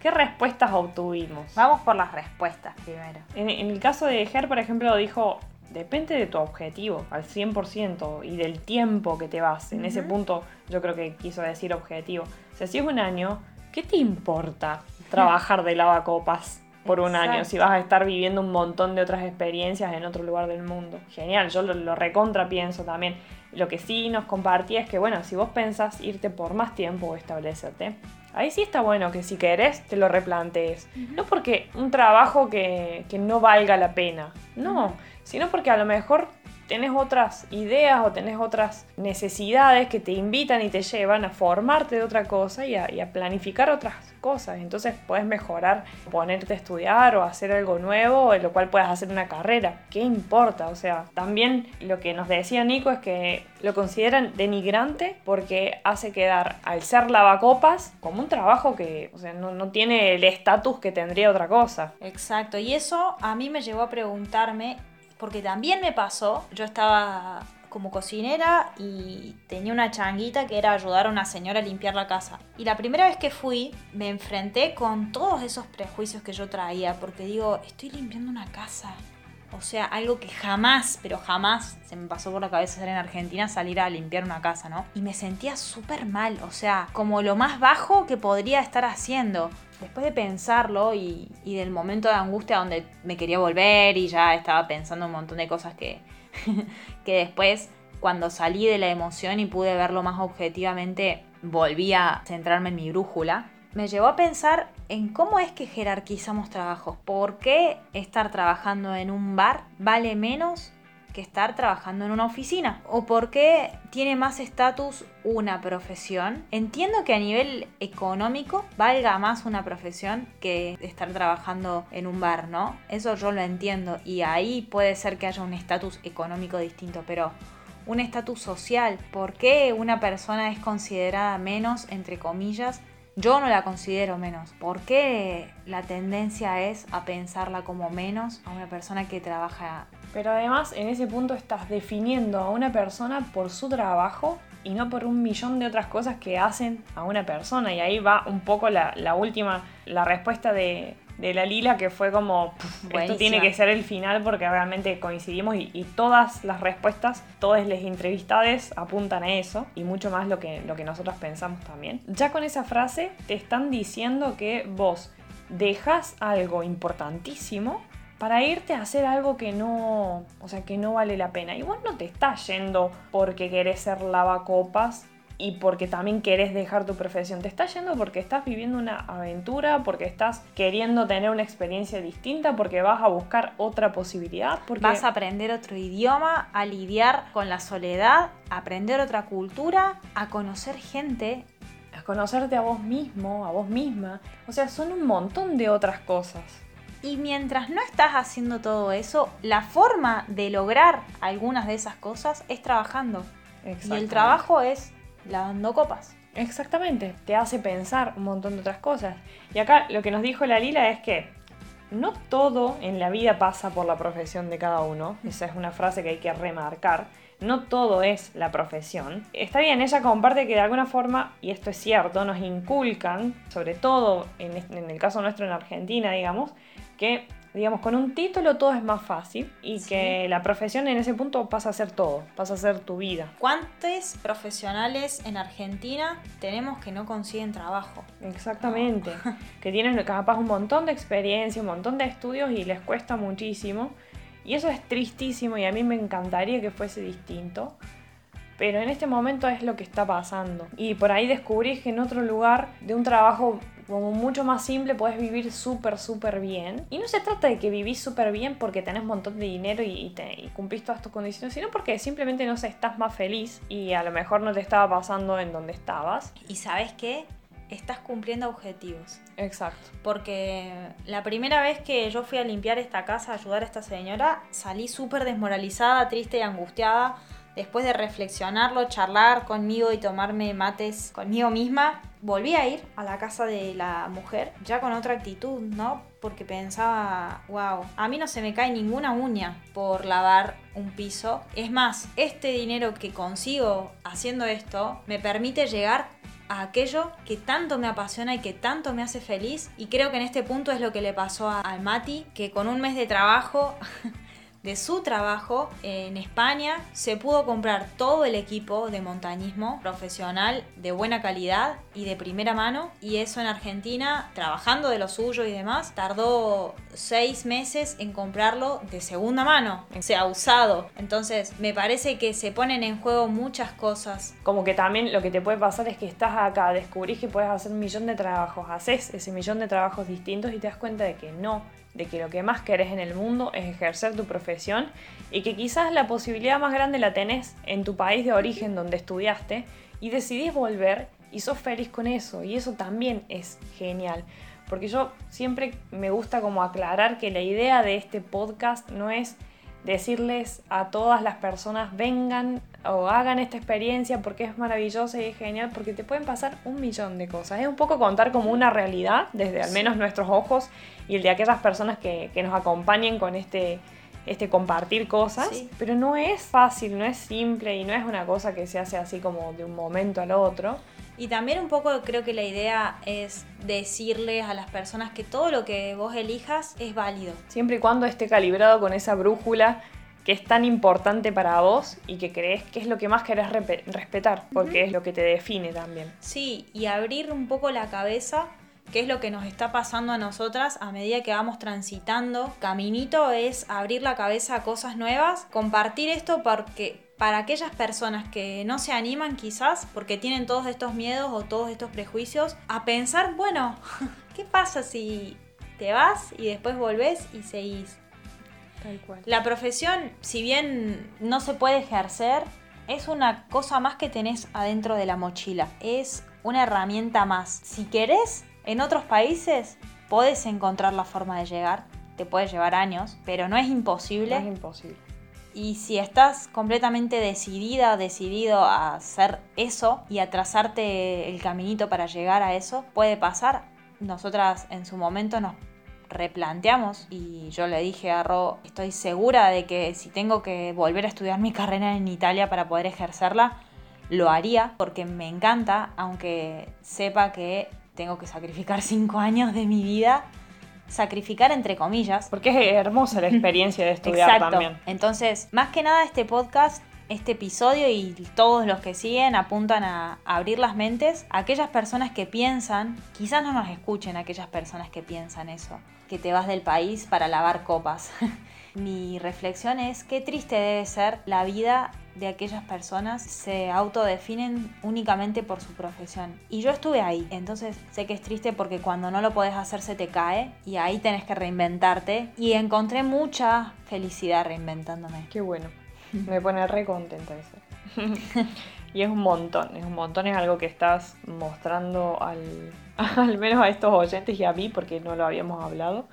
¿Qué respuestas obtuvimos? Vamos por las respuestas primero. En el caso de Ger, por ejemplo, dijo: depende de tu objetivo al 100% y del tiempo que te vas. En ese punto yo creo que quiso decir objetivo. O sea, si es un año, ¿qué te importa trabajar de lavacopas por un año si vas a estar viviendo un montón de otras experiencias en otro lugar del mundo? Genial, yo lo recontra pienso también. Lo que sí nos compartía es que, bueno, si vos pensás irte por más tiempo o establecerte, ahí sí está bueno que si querés te lo replantees. No porque un trabajo que no valga la pena, no, sino porque a lo mejor tenés otras ideas o tenés otras necesidades que te invitan y te llevan a formarte de otra cosa y a planificar otras cosas. Entonces podés mejorar, ponerte a estudiar o hacer algo nuevo, en lo cual puedas hacer una carrera. ¿Qué importa? O sea, también lo que nos decía Nico es que lo consideran denigrante porque hace quedar al ser lavacopas como un trabajo que, o sea, no tiene el estatus que tendría otra cosa. Exacto, y eso a mí me llevó a preguntarme, porque también me pasó, yo estaba como cocinera y tenía una changuita que era ayudar a una señora a limpiar la casa. Y la primera vez que fui, me enfrenté con todos esos prejuicios que yo traía, porque digo, estoy limpiando una casa. O sea, algo que jamás, pero jamás se me pasó por la cabeza hacer en Argentina, salir a limpiar una casa, ¿no? Y me sentía súper mal, o sea, como lo más bajo que podría estar haciendo. Después de pensarlo y del momento de angustia donde me quería volver y ya estaba pensando un montón de cosas que después, cuando salí de la emoción y pude verlo más objetivamente, volví a centrarme en mi brújula. Me llevó a pensar en cómo es que jerarquizamos trabajos. ¿Por qué estar trabajando en un bar vale menos que estar trabajando en una oficina? ¿O por qué tiene más estatus una profesión? Entiendo que a nivel económico valga más una profesión que estar trabajando en un bar, ¿no? Eso yo lo entiendo y ahí puede ser que haya un estatus económico distinto, pero un estatus social, ¿por qué una persona es considerada menos, entre comillas? Yo no la considero menos. ¿Por qué la tendencia es a pensarla como menos a una persona que trabaja? Pero además en ese punto estás definiendo a una persona por su trabajo y no por un millón de otras cosas que hacen a una persona. Y ahí va un poco la última, la respuesta de la Lila, que fue como, esto tiene que ser el final porque realmente coincidimos y todas las respuestas, todas las entrevistades apuntan a eso y mucho más lo que nosotros pensamos también. Ya con esa frase te están diciendo que vos dejás algo importantísimo para irte a hacer algo que no, o sea, que no vale la pena. Y vos no te estás yendo porque querés ser lavacopas y porque también querés dejar tu profesión. Te estás yendo porque estás viviendo una aventura, porque estás queriendo tener una experiencia distinta, porque vas a buscar otra posibilidad, porque vas a aprender otro idioma, a lidiar con la soledad, a aprender otra cultura, a conocer gente, a conocerte a vos mismo, a vos misma. O sea, son un montón de otras cosas. Y mientras no estás haciendo todo eso, la forma de lograr algunas de esas cosas es trabajando. Y el trabajo es lavando copas. Exactamente, te hace pensar un montón de otras cosas. Y acá lo que nos dijo la Lila es que no todo en la vida pasa por la profesión de cada uno. Esa es una frase que hay que remarcar. No todo es la profesión. Está bien, ella comparte que de alguna forma, y esto es cierto, nos inculcan, sobre todo en el caso nuestro en Argentina, digamos, que digamos, con un título todo es más fácil y sí, que la profesión en ese punto pasa a ser todo, pasa a ser tu vida. ¿Cuántos profesionales en Argentina tenemos que no consiguen trabajo? Exactamente, no. Que tienen capaz un montón de experiencia, un montón de estudios y les cuesta muchísimo. Y eso es tristísimo y a mí me encantaría que fuese distinto. Pero en este momento es lo que está pasando. Y por ahí descubrís que en otro lugar, de un trabajo como mucho más simple, podés vivir súper, súper bien. Y no se trata de que vivís súper bien porque tenés un montón de dinero y cumplís todas tus condiciones, sino porque simplemente, no sé, estás más feliz y a lo mejor no te estaba pasando en donde estabas. ¿Y sabés qué? Estás cumpliendo objetivos. Exacto. Porque la primera vez que yo fui a limpiar esta casa, a ayudar a esta señora, salí súper desmoralizada, triste y angustiada. Después de reflexionarlo, charlar conmigo y tomarme mates conmigo misma, volví a ir a la casa de la mujer, ya con otra actitud, ¿no? Porque pensaba, wow, a mí no se me cae ninguna uña por lavar un piso. Es más, este dinero que consigo haciendo esto me permite llegar a aquello que tanto me apasiona y que tanto me hace feliz. Y creo que en este punto es lo que le pasó al Mati, que con un mes de trabajo... de su trabajo en España, se pudo comprar todo el equipo de montañismo profesional de buena calidad y de primera mano, y eso en Argentina, trabajando de lo suyo y demás, tardó 6 meses en comprarlo de segunda mano, o sea, usado. Entonces me parece que se ponen en juego muchas cosas. Como que también lo que te puede pasar es que estás acá, descubrís que puedes hacer un millón de trabajos, haces ese millón de trabajos distintos y te das cuenta de que no, de que lo que más querés en el mundo es ejercer tu profesión y que quizás la posibilidad más grande la tenés en tu país de origen donde estudiaste y decidís volver y sos feliz con eso, y eso también es genial. Porque yo siempre me gusta como aclarar que la idea de este podcast no es decirles a todas las personas vengan o hagan esta experiencia porque es maravillosa y es genial, porque te pueden pasar un millón de cosas. Es un poco contar como una realidad desde al menos nuestros ojos y el de aquellas personas que nos acompañen con este compartir cosas, sí. Pero no es fácil, no es simple y no es una cosa que se hace así como de un momento al otro. Y también un poco creo que la idea es decirles a las personas que todo lo que vos elijas es válido. Siempre y cuando esté calibrado con esa brújula que es tan importante para vos y que crees que es lo que más querés respetar, porque es lo que te define también. Sí, y abrir un poco la cabeza, que es lo que nos está pasando a nosotras a medida que vamos transitando. Caminito es abrir la cabeza a cosas nuevas, compartir esto porque... para aquellas personas que no se animan quizás porque tienen todos estos miedos o todos estos prejuicios, a pensar, bueno, ¿qué pasa si te vas y después volvés y seguís? Tal cual. La profesión, si bien no se puede ejercer, es una cosa más que tenés adentro de la mochila. Es una herramienta más. Si querés, en otros países podés encontrar la forma de llegar. Te puede llevar años, pero no es imposible. No es imposible. Y si estás completamente decidido a hacer eso y a trazarte el caminito para llegar a eso, puede pasar. Nosotras en su momento nos replanteamos y yo le dije a Ro, estoy segura de que si tengo que volver a estudiar mi carrera en Italia para poder ejercerla, lo haría porque me encanta, aunque sepa que tengo que sacrificar 5 años de mi vida. Sacrificar entre comillas. Porque es hermosa la experiencia de estudiar. Exacto. También. Entonces, más que nada este podcast, este episodio y todos los que siguen apuntan a abrir las mentes a aquellas personas que piensan, quizás no nos escuchen aquellas personas que piensan eso, que te vas del país para lavar copas. Mi reflexión es qué triste debe ser la vida de aquellas personas que se autodefinen únicamente por su profesión. Y yo estuve ahí, entonces sé que es triste porque cuando no lo podés hacer se te cae y ahí tenés que reinventarte. Y encontré mucha felicidad reinventándome. Qué bueno, me pone re contenta eso. Y es un montón, es algo que estás mostrando al menos a estos oyentes y a mí porque no lo habíamos hablado,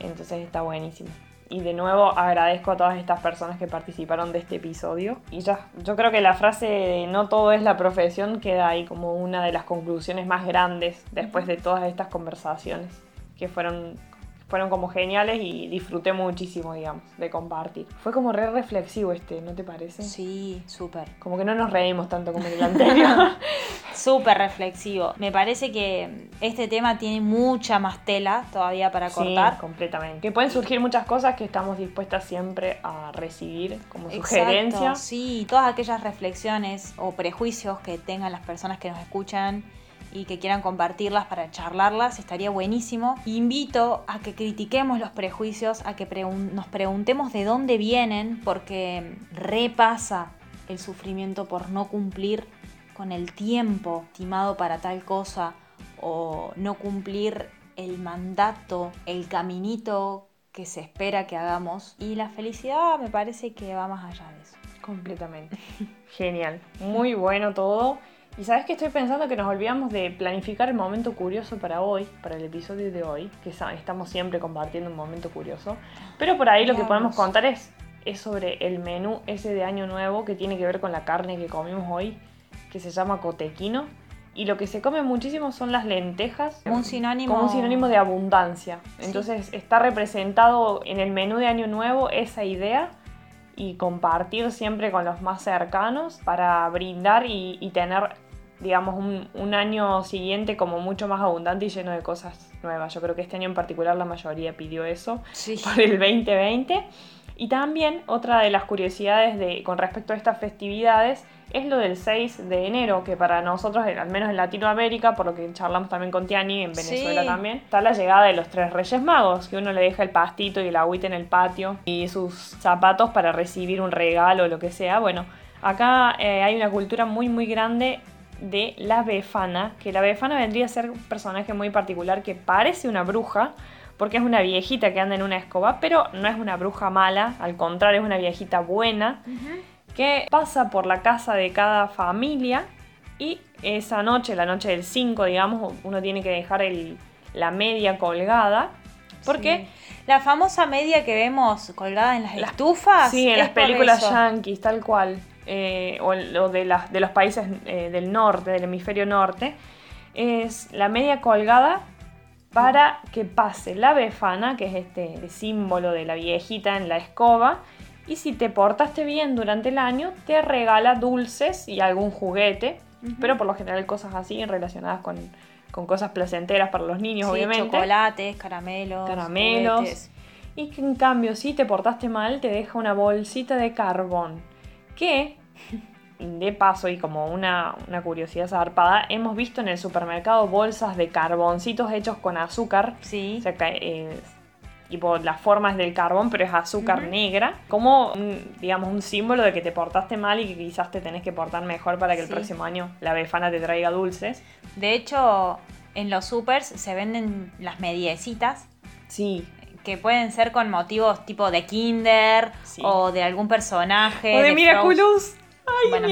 entonces está buenísimo. Y de nuevo agradezco a todas estas personas que participaron de este episodio. Y ya, yo creo que la frase de no todo es la profesión queda ahí como una de las conclusiones más grandes después de todas estas conversaciones que fueron como geniales y disfruté muchísimo, digamos, de compartir. Fue como re reflexivo ¿no te parece? Sí, súper. Como que no nos reímos tanto como en el anterior. súper reflexivo. Me parece que este tema tiene mucha más tela todavía para cortar. Sí, completamente. Que pueden surgir muchas cosas que estamos dispuestas siempre a recibir como sugerencias. Exacto, sí. Todas aquellas reflexiones o prejuicios que tengan las personas que nos escuchan y que quieran compartirlas para charlarlas, estaría buenísimo. Invito a que critiquemos los prejuicios, a que nos preguntemos de dónde vienen, porque repasa el sufrimiento por no cumplir con el tiempo estimado para tal cosa, o no cumplir el mandato, el caminito que se espera que hagamos. Y la felicidad me parece que va más allá de eso. Completamente. Genial. Muy bueno todo. Y sabes que estoy pensando que nos olvidamos de planificar el momento curioso para hoy, para el episodio de hoy, que estamos siempre compartiendo un momento curioso, pero por ahí lo que podemos contar es sobre el menú ese de Año Nuevo que tiene que ver con la carne que comimos hoy, que se llama cotequino, y lo que se come muchísimo son las lentejas, como un sinónimo de abundancia. Entonces está representado en el menú de Año Nuevo esa idea, y compartir siempre con los más cercanos para brindar y tener, digamos, un año siguiente como mucho más abundante y lleno de cosas nuevas. Yo creo que este año en particular la mayoría pidió eso para el 2020. Y también otra de las curiosidades con respecto a estas festividades es lo del 6 de enero, que para nosotros, al menos en Latinoamérica, por lo que charlamos también con Tiani, en Venezuela también, está la llegada de los 3 Reyes Magos, que uno le deja el pastito y el agüita en el patio y sus zapatos para recibir un regalo o lo que sea. Bueno, acá hay una cultura muy muy grande de la Befana, que la Befana vendría a ser un personaje muy particular que parece una bruja, porque es una viejita que anda en una escoba, pero no es una bruja mala, al contrario, es una viejita buena, que pasa por la casa de cada familia, y esa noche, la noche del 5, digamos, uno tiene que dejar la media colgada, porque... Sí. La famosa media que vemos colgada en las estufas. Sí, en las películas yanquis, tal cual, o de los países del norte, del hemisferio norte, es la media colgada, para que pase la Befana, que es este símbolo de la viejita en la escoba, y si te portaste bien durante el año, te regala dulces y algún juguete, pero por lo general cosas así relacionadas con cosas placenteras para los niños, obviamente. Chocolates, caramelos, juguetes. Y que en cambio, si te portaste mal, te deja una bolsita de carbón, que... De paso, y como una curiosidad zarpada, hemos visto en el supermercado bolsas de carboncitos hechos con azúcar. Sí. O sea, tipo la forma es del carbón, pero es azúcar negra. Como, digamos, un símbolo de que te portaste mal y que quizás te tenés que portar mejor para que el próximo año la Befana te traiga dulces. De hecho, en los supers se venden las mediecitas. Sí. Que pueden ser con motivos tipo de Kinder o de algún personaje. O de Miraculous. ¡Ay, bueno,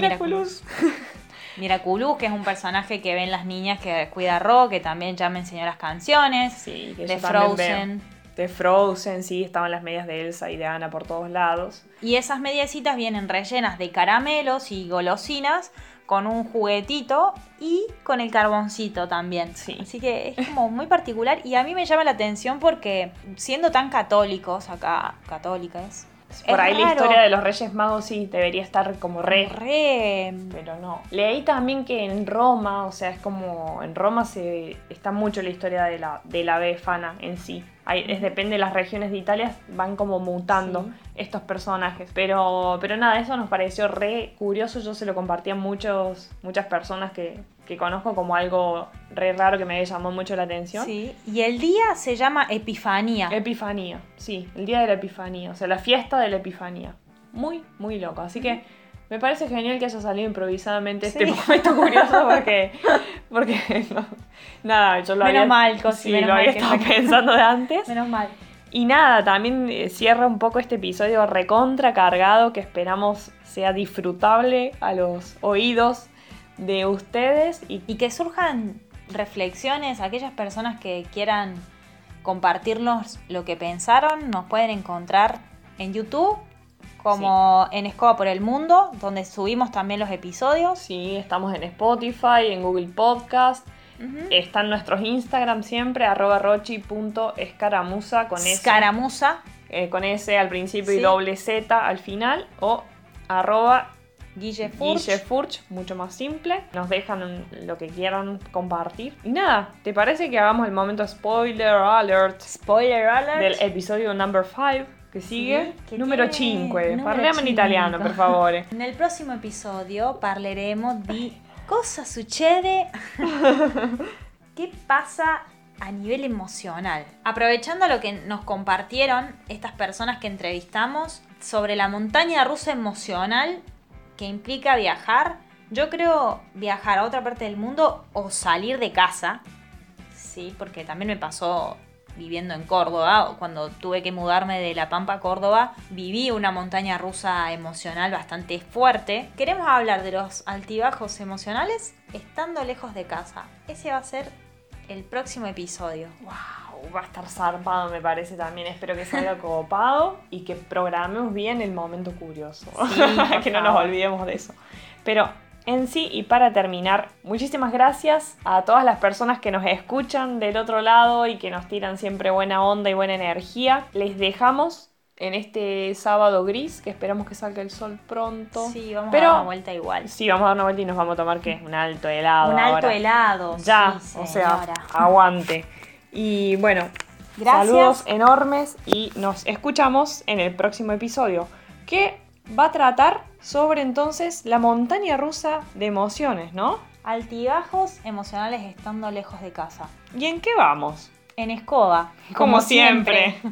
Miraculous, que es un personaje que ven las niñas que cuida Ro, que también ya me enseñó las canciones. Sí, que de Frozen. De Frozen, sí, estaban las medias de Elsa y de Anna por todos lados. Y esas mediecitas vienen rellenas de caramelos y golosinas, con un juguetito y con el carboncito también. Sí. Así que es como muy particular, y a mí me llama la atención porque siendo tan católicos acá, católicas... Por ahí la historia de los Reyes Magos sí debería estar como re. Pero no. Leí también que en Roma, o sea, es como... En Roma está mucho la historia de la Befana en sí. Depende de las regiones de Italia, van como mutando estos personajes. Pero nada, eso nos pareció re curioso. Yo se lo compartí a muchas personas que conozco como algo re raro que me llamó mucho la atención. Sí, y el día se llama Epifanía. Epifanía, sí, el día de la Epifanía, o sea, la fiesta de la Epifanía. Muy, muy loco, así que me parece genial que haya salido improvisadamente este momento curioso porque no, nada, yo lo había estado pensando de antes. Menos mal. Y nada, también cierra un poco este episodio recontra cargado que esperamos sea disfrutable a los oídos de ustedes y que surjan reflexiones. Aquellas personas que quieran compartirnos lo que pensaron, nos pueden encontrar en YouTube como en Escoba por el Mundo, donde subimos también los episodios. Sí, estamos en Spotify, en Google Podcast. Están nuestros Instagram siempre, @rochi.escaramuza con S. Escaramuza. Con S al principio y doble Z al final, o Guille Furch, mucho más simple. Nos dejan lo que quieran compartir. Y nada, ¿te parece que hagamos el momento spoiler alert? Spoiler alert. Del episodio number 5 que sigue. Sí, que número 5. Parliamo in italiano, per favore. Nel prossimo episodio parleremo di cosa succede. ¿Qué pasa a nivel emocional? Aprovechando lo que nos compartieron estas personas que entrevistamos sobre la montaña rusa emocional que implica viajar, yo creo viajar a otra parte del mundo o salir de casa, sí, porque también me pasó viviendo en Córdoba, cuando tuve que mudarme de La Pampa a Córdoba, viví una montaña rusa emocional bastante fuerte. Queremos hablar de los altibajos emocionales estando lejos de casa. Ese va a ser el próximo episodio. ¡Wow! Va a estar zarpado, me parece también. Espero que salga copado y que programemos bien el momento curioso. Sí, que no nos olvidemos de eso. Pero en sí, y para terminar, muchísimas gracias a todas las personas que nos escuchan del otro lado y que nos tiran siempre buena onda y buena energía. Les dejamos en este sábado gris, que esperamos que salga el sol pronto. Sí, vamos a dar una vuelta igual. Sí, vamos a dar una vuelta y nos vamos a tomar, ¿qué? Un alto helado. Un alto helado. Ya, sí, o sea, aguante. Y bueno, gracias. Saludos enormes y nos escuchamos en el próximo episodio, que va a tratar sobre entonces la montaña rusa de emociones, ¿no? Altibajos emocionales estando lejos de casa. ¿Y en qué vamos? En escoba. Como siempre.